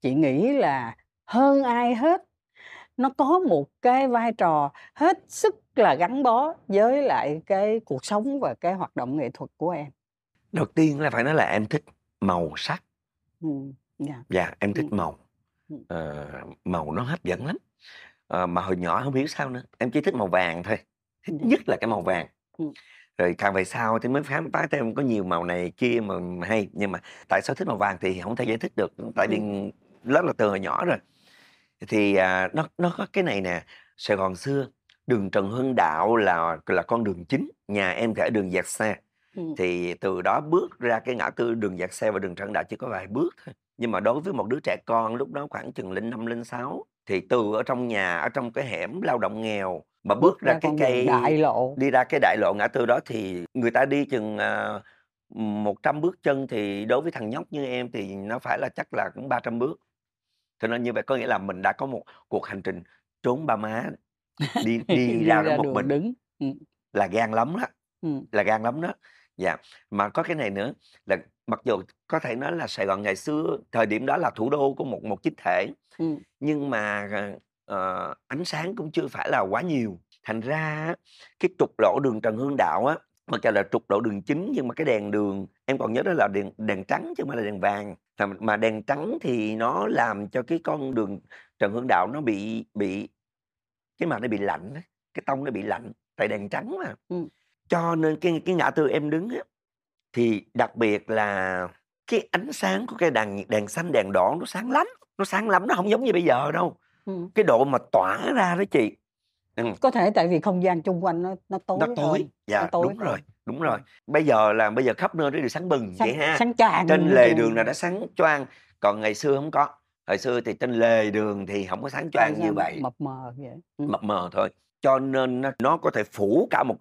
chị nghĩ là hơn ai hết, nó có một cái vai trò hết sức là gắn bó với lại cái cuộc sống và cái hoạt động nghệ thuật của em. Đầu tiên là phải nói là em thích màu sắc. Dạ, em thích màu. Màu nó hấp dẫn lắm. Mà hồi nhỏ không hiểu sao nữa, em chỉ thích màu vàng thôi, thích nhất là cái màu vàng. Rồi càng về sau thì mới khám phá thêm có nhiều màu này kia mà hay. Nhưng mà tại sao thích màu vàng thì không thể giải thích được, tại vì lớp là từ hồi nhỏ rồi. Thì nó có cái này nè. Sài Gòn xưa, đường Trần Hưng Đạo là con đường chính. Nhà em thì ở đường Vẹt Xe. Thì từ đó bước ra cái ngã tư đường Vẹt Xe và đường Trần Hưng Đạo chỉ có vài bước thôi. Nhưng mà đối với một đứa trẻ con lúc đó khoảng chừng 05, 06, thì từ ở trong nhà, ở trong cái hẻm lao động nghèo mà bước ra cái cây đại lộ, đi ra cái đại lộ ngã tư đó, thì người ta đi chừng 100 bước chân, thì đối với thằng nhóc như em thì nó phải là chắc là cũng 300 bước. Cho nên như vậy có nghĩa là mình đã có một cuộc hành trình trốn ba má, đi ra đó một mình đứng. Là gan lắm đó. Là gan lắm đó. Dạ. Mà có cái này nữa là mặc dù có thể nói là Sài Gòn ngày xưa thời điểm đó là thủ đô của một chính thể, nhưng mà ánh sáng cũng chưa phải là quá nhiều. Thành ra cái trục lộ đường Trần Hưng Đạo á, mặc dù là trục lộ đường chính, nhưng mà cái đèn đường em còn nhớ đó là đèn trắng chứ không phải là đèn vàng. Mà đèn trắng thì nó làm cho cái con đường Trần Hưng Đạo nó bị cái mặt nó bị lạnh, cái tông nó bị lạnh tại đèn trắng mà. Cho nên cái ngã tư em đứng á, thì đặc biệt là cái ánh sáng của cái đèn xanh, đèn đỏ nó sáng lắm. Nó sáng lắm, nó không giống như bây giờ đâu. Cái độ mà tỏa ra đó chị. Có thể tại vì không gian xung quanh nó tối. Nó tối. Dạ, nó tối đúng rồi. Đúng rồi. Bây giờ khắp nơi nó đều sáng bừng, sáng, vậy ha. Sáng choang. Trên lề đường là đã sáng choang, còn ngày xưa không có. Hồi xưa thì trên lề đường thì không có sáng choang như vậy. Mập mờ vậy. Mập mờ thôi. Cho nên nó có thể phủ cả một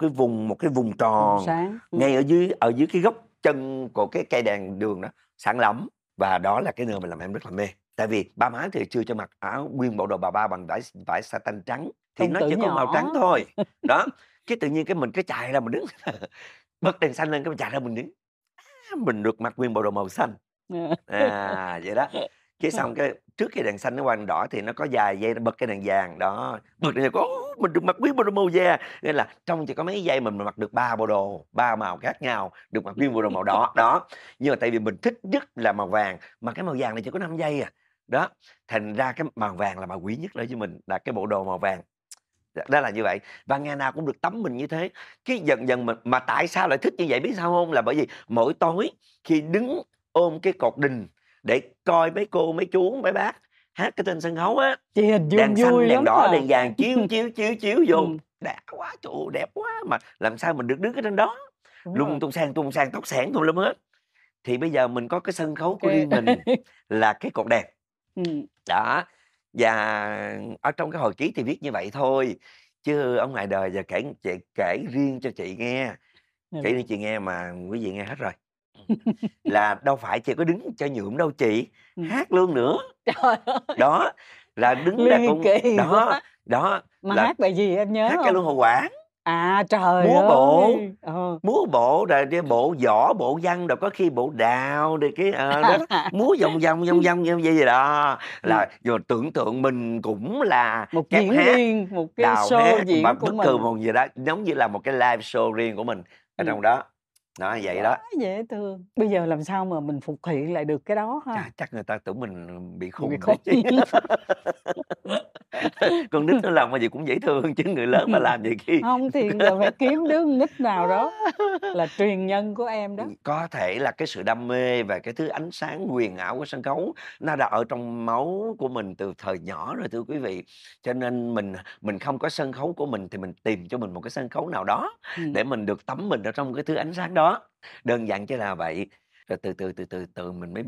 cái vùng tròn sáng. Ngay ở dưới cái gốc chân của cái cây đèn đường đó, sáng lắm. Và đó là cái nơi mà làm em rất là mê. Tại vì ba má thì chưa cho mặc áo nguyên bộ đồ bà ba bằng vải satin trắng, thì nó chỉ có màu trắng thôi. Đó, cái tự nhiên cái mình cái chạy ra mình đứng, bật đèn xanh lên cái mình chạy ra mình đứng, mình được mặc nguyên bộ đồ màu xanh. Vậy đó. Cái xong cái trước cái đèn xanh nó qua đèn đỏ thì nó có vài giây nó bật cái đèn vàng đó, bật đèn vàng, mình được mặc nguyên bộ đồ màu da, nên là trong chỉ có mấy giây mình mặc được ba bộ đồ, ba màu khác nhau, được mặc nguyên bộ đồ màu đỏ đó. Nhưng mà tại vì mình thích nhất là màu vàng, mà cái màu vàng này chỉ có 5 giây à. Đó, thành ra cái màu vàng là màu quý nhất đối với mình, là cái bộ đồ màu vàng. Đó là như vậy. Và ngày nào cũng được tắm mình như thế. Cái dần dần mình, mà tại sao lại thích như vậy biết sao không? Là bởi vì mỗi tối khi đứng ôm cái cột đình để coi mấy cô, mấy chú, mấy bác hát cái trên sân khấu á, đèn xanh, đèn đỏ, đèn vàng chiếu vô. Đã quá, trời ơi, đẹp quá. Mà làm sao mình được đứng ở trên đó. Lung tung sang, tóc sáng tùm lum hết. Thì bây giờ mình có cái sân khấu của riêng mình là cái cột đèn. Đó. Và ở trong cái hồi ký thì viết như vậy thôi, chứ ở ngoài đời giờ kể riêng cho chị nghe. Kể riêng chị nghe mà quý vị nghe hết rồi. Là đâu phải chị có đứng cho nhuộm đâu chị. Hát luôn nữa. Trời ơi. Đó. Là đứng ra cũng đó. Đó. Mà là... hát bài gì em nhớ hát không? Cái luôn Hồ Quảng. À trời múa ơi. Múa bộ rồi bộ võ, bộ văn, rồi có khi bộ đào rồi cái múa vòng như vậy đó. Là rồi tưởng tượng mình cũng là một diễn viên, một cái show hát, diễn của mình, bất cứ một gì đó, giống như là một cái live show riêng của mình ở trong đó. Đó, vậy đó. Dễ thương. Bây giờ làm sao mà mình phục hiện lại được cái đó ha? À, chắc người ta tưởng mình bị khùng. Con nít nó làm mà gì cũng dễ thương, chứ người lớn mà làm vậy kia. Không thì giờ phải kiếm đứa nít nào đó là truyền nhân của em đó. Có thể là cái sự đam mê và cái thứ ánh sáng huyền ảo của sân khấu nó đã ở trong máu của mình từ thời nhỏ rồi thưa quý vị. Cho nên mình không có sân khấu của mình thì mình tìm cho mình một cái sân khấu nào đó để mình được tắm mình ở trong cái thứ ánh sáng đó. Đơn giản chứ là vậy. Rồi từ từ mình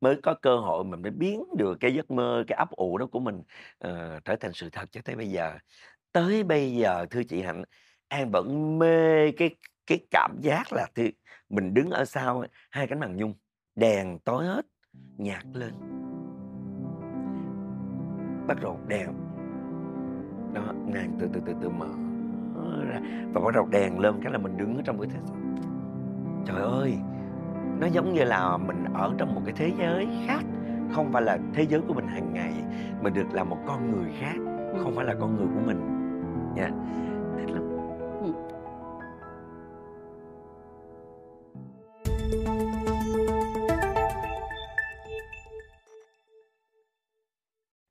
mới có cơ hội mình mới biến được cái giấc mơ, cái ấp ủ đó của mình trở thành sự thật cho tới bây giờ. Tới bây giờ thưa chị Hạnh, em vẫn mê cái cảm giác là mình đứng ở sau hai cánh màn nhung, đèn tối hết, nhạc lên, bắt đầu đèn đó, nàng từ từ mở ra và bắt đầu đèn lên, cái là mình đứng ở trong cái thế giới. Trời ơi, nó giống như là mình ở trong một cái thế giới khác, không phải là thế giới của mình hàng ngày. Mình được là một con người khác, không phải là con người của mình nha. Thích lắm.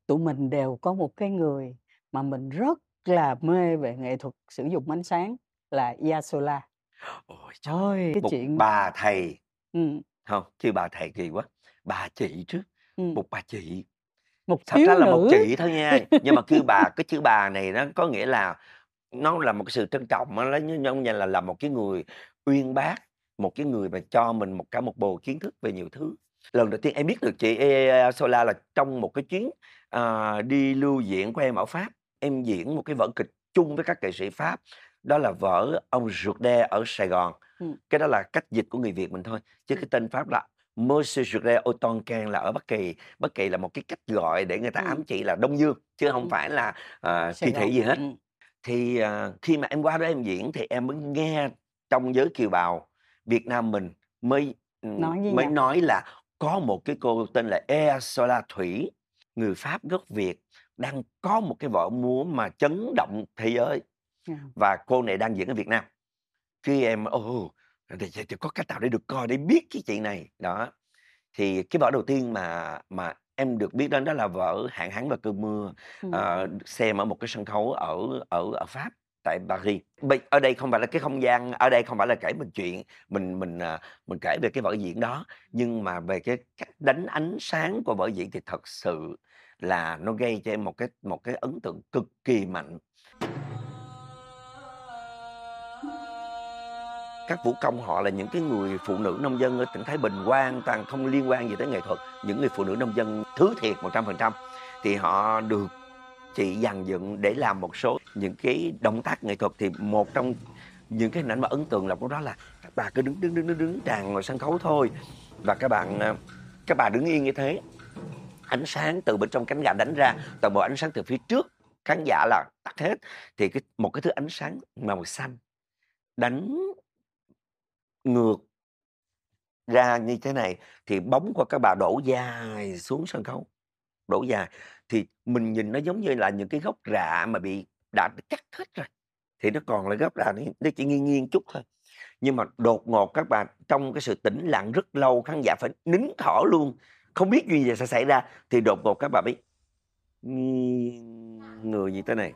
Tụi mình đều có một cái người mà mình rất là mê về nghệ thuật sử dụng ánh sáng là Ea Sola. Ôi trời, cái một chuyện bà thầy. Không, chứ bà thầy kỳ quá. Bà chị trước. Một bà chị. Thật ra là một chị thôi nha. Nhưng mà cứ bà, cái chữ bà này nó có nghĩa là nó là một cái sự trân trọng. Nó là một cái người uyên bác, một cái người mà cho mình cả một bồ kiến thức về nhiều thứ. Lần đầu tiên em biết được chị Ea Sola là trong một cái chuyến đi lưu diễn của em ở Pháp. Em diễn một cái vở kịch chung với các nghệ sĩ Pháp, đó là vở Ông Jourdain ở Sài Gòn. Cái đó là cách dịch của người Việt mình thôi, chứ cái tên Pháp là Monsieur Jourdain au temps can là ở Bắc Kỳ. Bắc Kỳ là một cái cách gọi để người ta ám chỉ là Đông Dương, chứ không phải là thi thể gì hết. Thì khi mà em qua đó em diễn thì em mới nghe trong giới kiều bào Việt Nam mình mới nói là có một cái cô tên là Ea Sola Thủy, người Pháp gốc Việt, đang có một cái vở múa mà chấn động thế giới. Và cô này đang diễn ở Việt Nam. Khi em thì có cách nào để được coi, để biết cái chuyện này đó. Thì cái vở đầu tiên mà em được biết đến đó là vở Hạn hán và cơn mưa, xem ở một cái sân khấu ở Pháp, tại Paris. Ở đây không phải là cái không gian, ở đây không phải là kể mình chuyện mình kể về cái vở diễn đó, nhưng mà về cái cách đánh ánh sáng của vở diễn thì thật sự là nó gây cho em một cái ấn tượng cực kỳ mạnh. Các vũ công họ là những cái người phụ nữ nông dân ở tỉnh Thái Bình, hoàn toàn không liên quan gì tới nghệ thuật. Những người phụ nữ nông dân thứ thiệt 100%. Thì họ được chị dàn dựng để làm một số những cái động tác nghệ thuật. Thì một trong những cái hình ảnh mà ấn tượng là lúc đó là các bà cứ đứng tràn ngoài sân khấu thôi. Và các bà đứng yên như thế. Ánh sáng từ bên trong cánh gà đánh ra, toàn bộ ánh sáng từ phía trước khán giả là tắt hết. Thì một cái thứ ánh sáng màu xanh đánh ngược ra như thế này, thì bóng của các bà đổ dài xuống sân khấu, đổ dài, thì mình nhìn nó giống như là những cái gốc rạ mà bị đã cắt hết rồi, thì nó còn là gốc rạ nó chỉ nghiêng chút thôi. Nhưng mà đột ngột các bà trong cái sự tĩnh lặng rất lâu, khán giả phải nín thở luôn, không biết chuyện gì sẽ xảy ra, thì đột ngột các bà mới nghiêng người như thế này.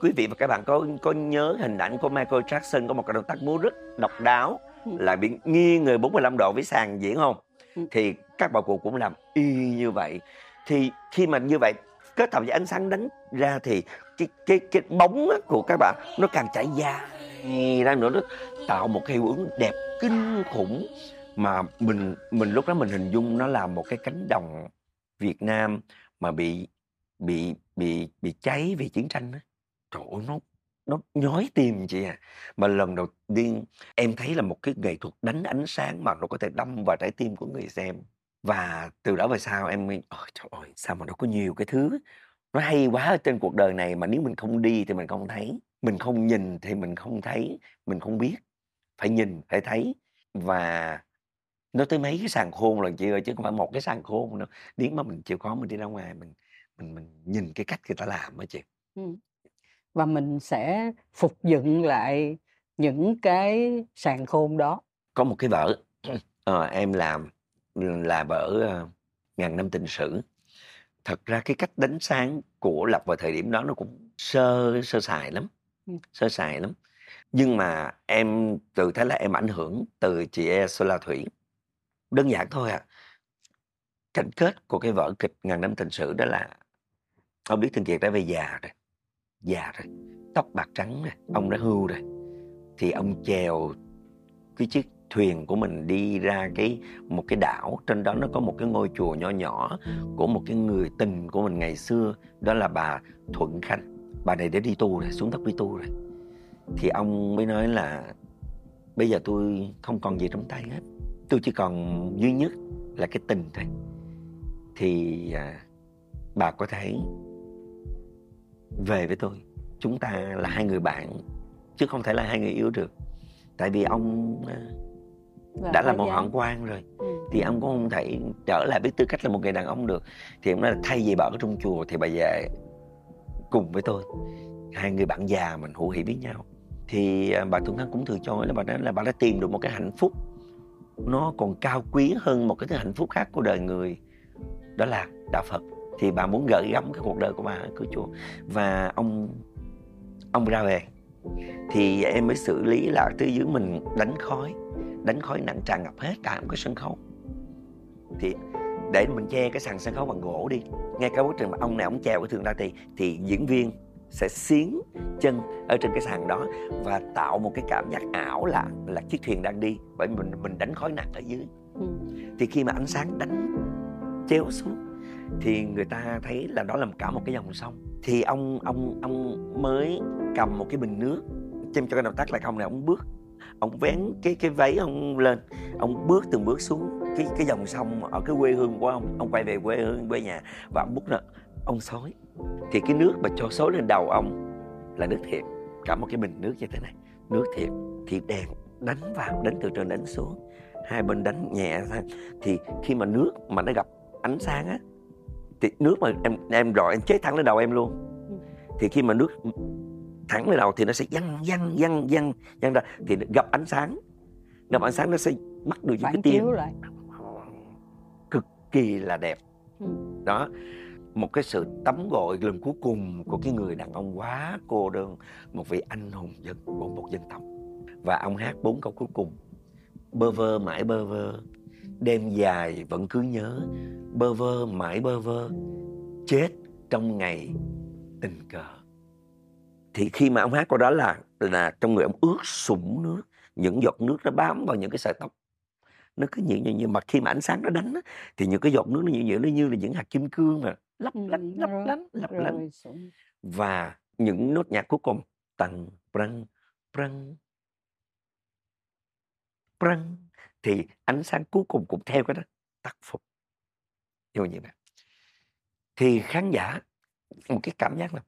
Quý vị và các bạn có nhớ hình ảnh của Michael Jackson có một cái động tác múa rất độc đáo là bị nghiêng người 45 độ với sàn diễn không? Thì các bà cụ cũng làm y như vậy. Thì khi mà như vậy kết hợp với ánh sáng đánh ra thì cái bóng của các bà nó càng chảy dài ra nữa, nó tạo một cái hiệu ứng đẹp kinh khủng mà mình lúc đó mình hình dung nó là một cái cánh đồng Việt Nam mà bị cháy vì chiến tranh đó. Trời ơi, nó nhói tim chị à. Mà lần đầu tiên em thấy là một cái nghệ thuật đánh ánh sáng mà nó có thể đâm vào trái tim của người xem. Và từ đó về sau em nghĩ, trời ơi, sao mà nó có nhiều cái thứ nó hay quá ở trên cuộc đời này, mà nếu mình không đi thì mình không thấy, mình không nhìn thì mình không thấy, mình không biết. Phải nhìn, phải thấy. Và nó tới mấy cái sàn khôn lần chị ơi, chứ không phải một cái sàn khôn nữa. Nếu mà mình chịu khó mình đi ra ngoài, mình nhìn cái cách người ta làm đó chị. Và mình sẽ phục dựng lại những cái sàn khôn đó. có một cái vở em làm là vở Ngàn Năm Tình Sử. Thật ra cái cách đánh sáng của Lộc vào thời điểm đó nó cũng sơ sài lắm. Nhưng mà em tự thấy là em ảnh hưởng từ chị Ea Sola Thủy. Đơn giản thôi à. Cảnh kết của cái vở kịch Ngàn Năm Tình Sử đó là ông Lý Thường Kiệt đã về già rồi, tóc bạc trắng rồi, ông đã hưu rồi. Thì ông chèo cái chiếc thuyền của mình đi ra một cái đảo, trên đó nó có một cái ngôi chùa nhỏ nhỏ của một cái người tình của mình ngày xưa, đó là bà Thuận Khanh. Bà này đã đi tu rồi, xuống tóc đi tu rồi. Thì ông mới nói là bây giờ tôi không còn gì trong tay hết, tôi chỉ còn duy nhất là cái tình thôi. Thì bà có thể về với tôi, chúng ta là hai người bạn chứ không thể là hai người yêu được. Tại vì ông đã là một hoạn quan rồi, thì ông cũng không thể trở lại với tư cách là một người đàn ông được. Thì ông nói là thay vì bà ở trong chùa thì bà về cùng với tôi, hai người bạn già mình hữu hỉ với nhau. Thì bà Thuận Khanh cũng từ chối, là bà nói là bà đã tìm được một cái hạnh phúc nó còn cao quý hơn một cái thứ hạnh phúc khác của đời người, đó là đạo Phật. Thì bà muốn gửi gắm cái cuộc đời của bà ở cửa chùa. Và ông ra về thì em mới xử lý là từ dưới mình đánh khói nặng tràn ngập hết cả một cái sân khấu, thì để mình che cái sàn sân khấu bằng gỗ đi. Ngay cả quá trình mà ông này ông chèo cái thuyền ra thì diễn viên sẽ xiến chân ở trên cái sàn đó và tạo một cái cảm giác ảo là chiếc thuyền đang đi, bởi vì mình đánh khói nặng ở dưới. Thì khi mà ánh sáng đánh chéo xuống thì người ta thấy là đó là cả một cái dòng sông. Thì ông mới cầm một cái bình nước, chăm cho cái động tác là ông này ông bước, ông vén cái váy ông lên, ông bước từng bước xuống cái dòng sông ở cái quê hương của ông quay về quê nhà và ông bút ra, ông xối. Thì cái nước mà cho xối lên đầu ông là nước thiệt, cả một cái bình nước như thế này, nước thiệt. Thì đèn đánh vào, đánh từ trên đánh xuống, hai bên đánh nhẹ thôi. Thì khi mà nước mà nó gặp ánh sáng á, thì nước mà em rồi em chế thẳng lên đầu em luôn. Thì khi mà nước thẳng lên đầu thì nó sẽ văng ra. Thì gặp ánh sáng, nó sẽ bắt được những cái tia cực kỳ là đẹp. Đó, một cái sự tắm gội lần cuối cùng của cái người đàn ông quá cô đơn, một vị anh hùng của một dân tộc. Và ông hát 4 câu cuối cùng: bơ vơ mãi bơ vơ, đêm dài vẫn cứ nhớ, bơ vơ mãi bơ vơ, chết trong ngày tình cờ. Thì khi mà ông hát câu đó là trong người ông ướt sũng nước, những giọt nước nó bám vào những cái sợi tóc, nó cứ nhuyễn. Mà khi mà ánh sáng nó đánh á, thì những cái giọt nước nó nhuyễn, nó như là những hạt kim cương mà lấp lánh. Và những nốt nhạc cuối cùng tầng prang prang prang, thì ánh sáng cuối cùng cũng theo cái đó tắt phục. Như vậy thì khán giả một cái cảm giác là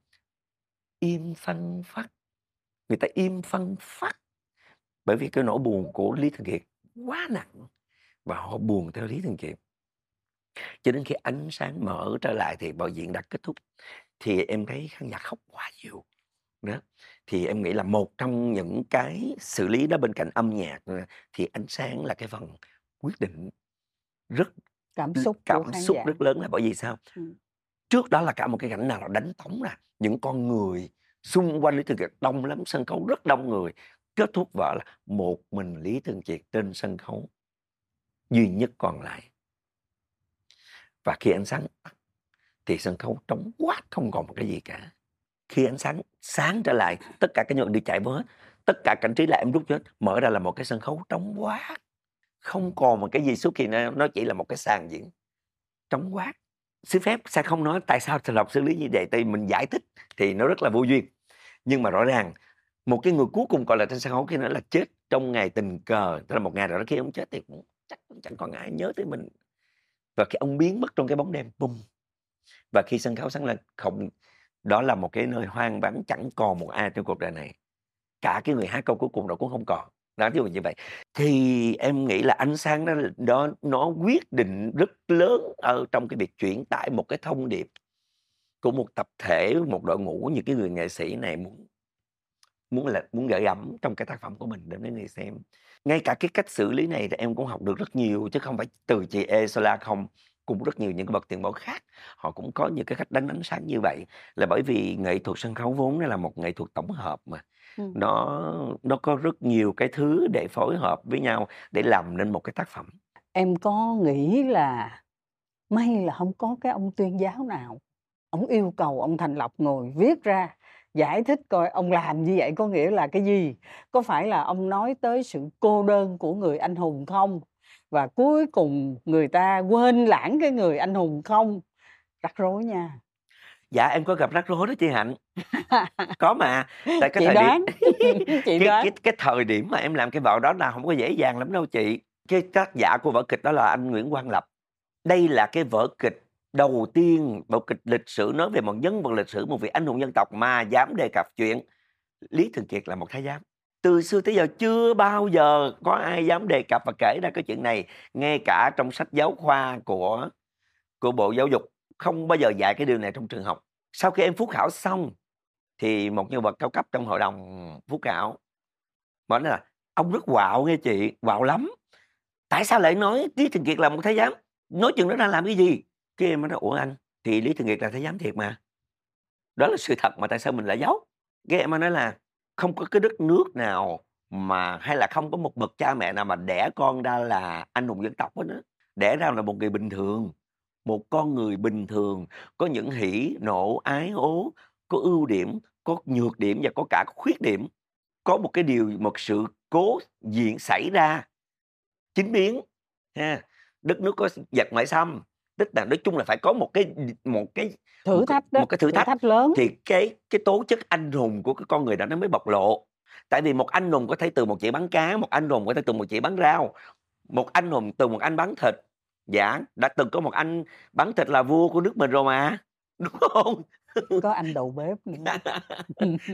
im phăng phắc, người ta im phăng phắc, bởi vì cái nỗi buồn của Lý Thường Kiệt quá nặng và họ buồn theo Lý Thường Kiệt. Cho đến khi ánh sáng mở trở lại thì vở diễn đã kết thúc, thì em thấy khán giả khóc quá nhiều đó. Thì em nghĩ là một trong những cái xử lý đó bên cạnh âm nhạc thì ánh sáng là cái phần quyết định rất cảm xúc rất lớn. Là bởi vì sao? Trước đó là cả một cái cảnh nào là đánh tống ra, những con người xung quanh Lý Thường Kiệt đông lắm, sân khấu rất đông người. Kết thúc vợ là một mình Lý Thường Kiệt trên sân khấu duy nhất còn lại. Và khi ánh sáng tắt thì sân khấu trống quát, không còn một cái gì cả. Khi ánh sáng sáng trở lại, tất cả cái nhộn đi chạy vô hết, tất cả cảnh trí là em rút hết, mở ra là một cái sân khấu trống quát, không còn một cái gì xuất hiện. Nó chỉ là một cái sàn diễn trống quát. Xin phép sẽ không nói tại sao Thành Lộc xử lý như vậy, thì mình giải thích thì nó rất là vô duyên. Nhưng mà rõ ràng một cái người cuối cùng còn lại trên sân khấu khi nó là chết trong ngày tình cờ, tức là một ngày rồi đó, khi ông chết thì cũng chắc chẳng còn ai nhớ tới mình. Và khi ông biến mất trong cái bóng đêm, bùm, và khi sân khấu sáng lên, không, đó là một cái nơi hoang vắng, chẳng còn một ai trong cuộc đời này, cả cái người hát câu cuối cùng đó cũng không còn. Nói như vậy thì em nghĩ là ánh sáng đó nó quyết định rất lớn ở trong cái việc chuyển tải một cái thông điệp của một tập thể, một đội ngũ, những cái người nghệ sĩ này muốn muốn gợi ẩm trong cái tác phẩm của mình đến với người xem. Ngay cả cái cách xử lý này thì em cũng học được rất nhiều, chứ không phải từ chị Ea Sola không, cũng rất nhiều những cái bậc tiền bối khác họ cũng có những cái cách đánh sáng như vậy, là bởi vì nghệ thuật sân khấu vốn nó là một nghệ thuật tổng hợp mà. Nó có rất nhiều cái thứ để phối hợp với nhau để làm nên một cái tác phẩm. Em có nghĩ là may là không có cái ông tuyên giáo nào ông yêu cầu ông Thành Lộc ngồi viết ra giải thích coi ông làm như vậy có nghĩa là cái gì, có phải là ông nói tới sự cô đơn của người anh hùng không, và cuối cùng người ta quên lãng cái người anh hùng không. Rắc rối nha. Dạ em có gặp rắc rối đó chị Hạnh. Có mà. Tại cái cái thời điểm mà em làm cái vở đó là không có dễ dàng lắm đâu chị. Cái tác giả của vở kịch đó là anh Nguyễn Quang Lập. Đây là cái vở kịch đầu tiên, vở kịch lịch sử nói về một nhân vật lịch sử, một vị anh hùng dân tộc mà dám đề cập chuyện Lý Thường Kiệt là một thái giám. Từ xưa tới giờ chưa bao giờ có ai dám đề cập và kể ra cái chuyện này. Ngay cả trong sách giáo khoa của Bộ Giáo dục không bao giờ dạy cái điều này trong trường học. Sau khi em phúc khảo xong thì một nhân vật cao cấp trong hội đồng phúc khảo bảo nói là ông rất quạo nghe chị, quạo lắm. Tại sao lại nói Lý Thường Kiệt là một thái giám? Nói chuyện đó ra làm cái gì? Cái em nói, ủa anh, thì Lý Thường Kiệt là thái giám thiệt mà. Đó là sự thật mà tại sao mình lại giấu? Cái em nói là không có cái đất nước nào mà, hay là không có một bậc cha mẹ nào mà đẻ con ra là anh hùng dân tộc hết đó. Đẻ ra là một người bình thường, một con người bình thường, có những hỉ, nộ, ái, ố, có ưu điểm, có nhược điểm và có cả khuyết điểm. Có một cái điều, một sự cố diện xảy ra, chính biến. Ha. Đất nước có giặc ngoại xâm, tức là nói chung là phải có một cái thử thách lớn thì cái tố chất anh hùng của cái con người đó nó mới bộc lộ. Tại vì một anh hùng có thể từ một chị bán cá, một anh hùng có thể từ một chị bán rau, một anh hùng từ một anh bán thịt. Dạ, đã từng có một anh bán thịt là vua của nước mình rồi mà, đúng không? Có anh đầu bếp nữa.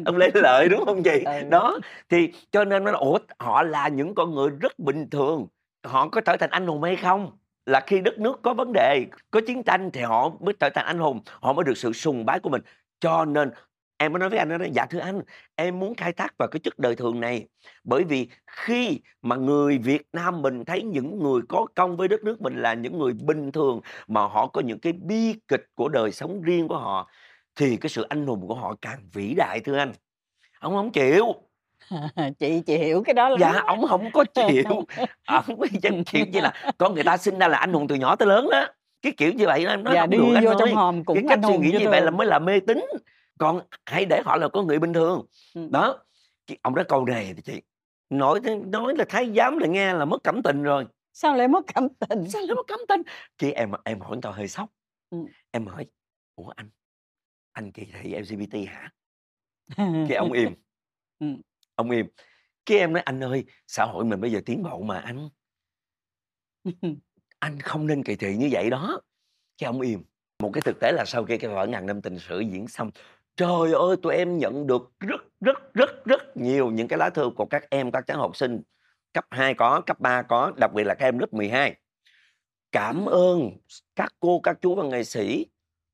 Ông Lê Lợi đúng không chị? Ừ. Đó, thì cho nên nó là, ủa, họ là những con người rất bình thường, họ có trở thành anh hùng hay không? Là khi đất nước có vấn đề, có chiến tranh thì họ mới trở thành anh hùng, họ mới được sự sùng bái của mình. Cho nên em mới nói với anh đó, dạ thưa anh, em muốn khai thác vào cái chất đời thường này. Bởi vì khi mà người Việt Nam mình thấy những người có công với đất nước mình là những người bình thường mà họ có những cái bi kịch của đời sống riêng của họ, thì cái sự anh hùng của họ càng vĩ đại thưa anh. Ông không chịu. Chị hiểu cái đó lắm. Dạ, ông không có chịu. Ông có chịu như là con người ta sinh ra là anh hùng từ nhỏ tới lớn đó. Cái kiểu như vậy nó dạ, đi vô anh trong hòm cũng cái cách suy nghĩ như vậy là mới là mê tín. Còn hãy để họ là con người bình thường. Đó. Ông nói câu này thì chị nói là thái giám là nghe là mất cảm tình rồi. Sao lại mất cảm tình? Sao lại mất cảm tình? Chị em hỏi tao hơi sốc. Em hỏi, ủa anh kỳ thị LGBT hả? Cái ông im. Ông im. Cái em nói, anh ơi, xã hội mình bây giờ tiến bộ mà anh. Anh không nên kỳ thị như vậy đó. Cái ông im. Một cái thực tế là sau khi cái vở Ngàn Năm Tình Sử diễn xong, trời ơi, tụi em nhận được rất nhiều những cái lá thư của các em, các cháu học sinh. Cấp 2 có, cấp 3 có, đặc biệt là các em lớp 12. Cảm ơn các cô, các chú và nghệ sĩ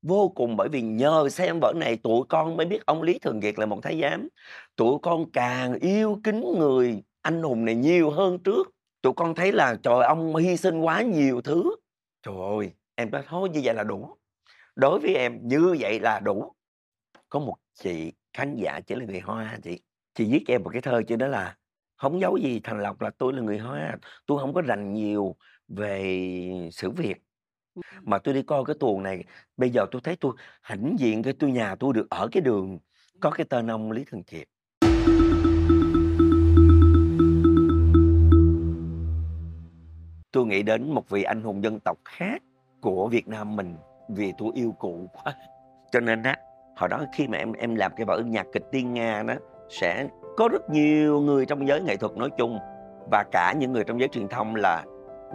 vô cùng, bởi vì nhờ xem vở này tụi con mới biết ông Lý Thường Kiệt là một thái giám. Tụi con càng yêu kính người anh hùng này nhiều hơn trước. Tụi con thấy là trời, ông hy sinh quá nhiều thứ. Trời ơi, em nói thôi như vậy là đủ. Đối với em như vậy là đủ. Có một chị khán giả, chỉ là người Hoa chị. Chị viết em một cái thơ chứ đó là không giấu gì Thành Lộc là tôi là người Hoa. Tôi không có rành nhiều về sự Việt. Mà tôi đi coi cái tuồng này, bây giờ tôi thấy tôi hãnh diện cái tôi nhà tôi được ở cái đường có cái tên ông Lý Thường Kiệt. Tôi nghĩ đến một vị anh hùng dân tộc khác của Việt Nam mình, vì tôi yêu cụ quá. Cho nên á, hồi đó khi mà em làm cái vở nhạc kịch Tiên Nga đó, sẽ có rất nhiều người trong giới nghệ thuật nói chung và cả những người trong giới truyền thông là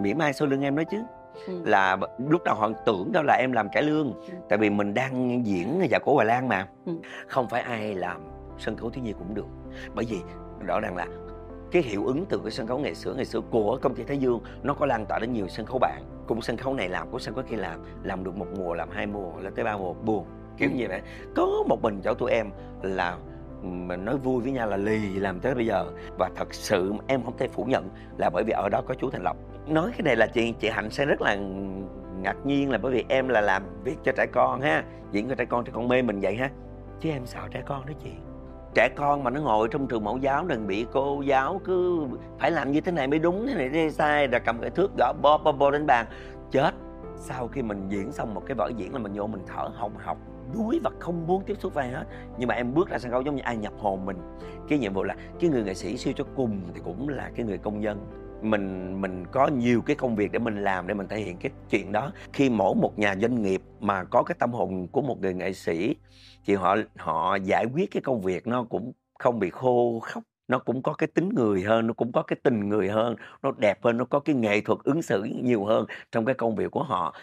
mỉa mai sau lưng em nói chứ. Là lúc đầu họ tưởng đó là em làm Cải Lương, tại vì mình đang diễn Dạ Cổ Hòa Lan mà. Không phải ai làm sân khấu thiếu nhi cũng được, bởi vì rõ ràng là cái hiệu ứng từ cái sân khấu ngày xưa của công ty Thái Dương nó có lan tỏa đến nhiều sân khấu bạn. Cũng sân khấu này làm, cũng sân khấu kia làm được một mùa, làm hai mùa, lên tới ba mùa buồn, kiểu như vậy. Có một mình chỗ tụi em là mà nói vui với nhau là lì làm tới bây giờ. Và thật sự em không thể phủ nhận là bởi vì ở đó có chú Thành Lộc. Nói cái này là chị Hạnh sẽ rất là ngạc nhiên, là bởi vì em là làm việc cho trẻ con ha, diễn cho trẻ con mê mình vậy ha, chứ em sợ trẻ con đó chị. Trẻ con mà nó ngồi trong trường mẫu giáo đừng bị cô giáo cứ phải làm như thế này mới đúng, thế này thế sai, rồi cầm cái thước gõ bóp đến bàn chết. Sau khi mình diễn xong một cái vở diễn là mình vô mình thở hồng hộc, đuối và không muốn tiếp xúc với ai hết. Nhưng mà em bước ra sân khấu giống như ai nhập hồn mình. Cái nhiệm vụ là cái người nghệ sĩ siêu cho cùng thì cũng là cái người công dân. Mình có nhiều cái công việc để mình làm, để mình thể hiện cái chuyện đó. Khi mỗi một nhà doanh nghiệp mà có cái tâm hồn của một người nghệ sĩ thì họ giải quyết cái công việc nó cũng không bị khô khốc, nó cũng có cái tính người hơn, nó cũng có cái tình người hơn, nó đẹp hơn, nó có cái nghệ thuật ứng xử nhiều hơn trong cái công việc của họ.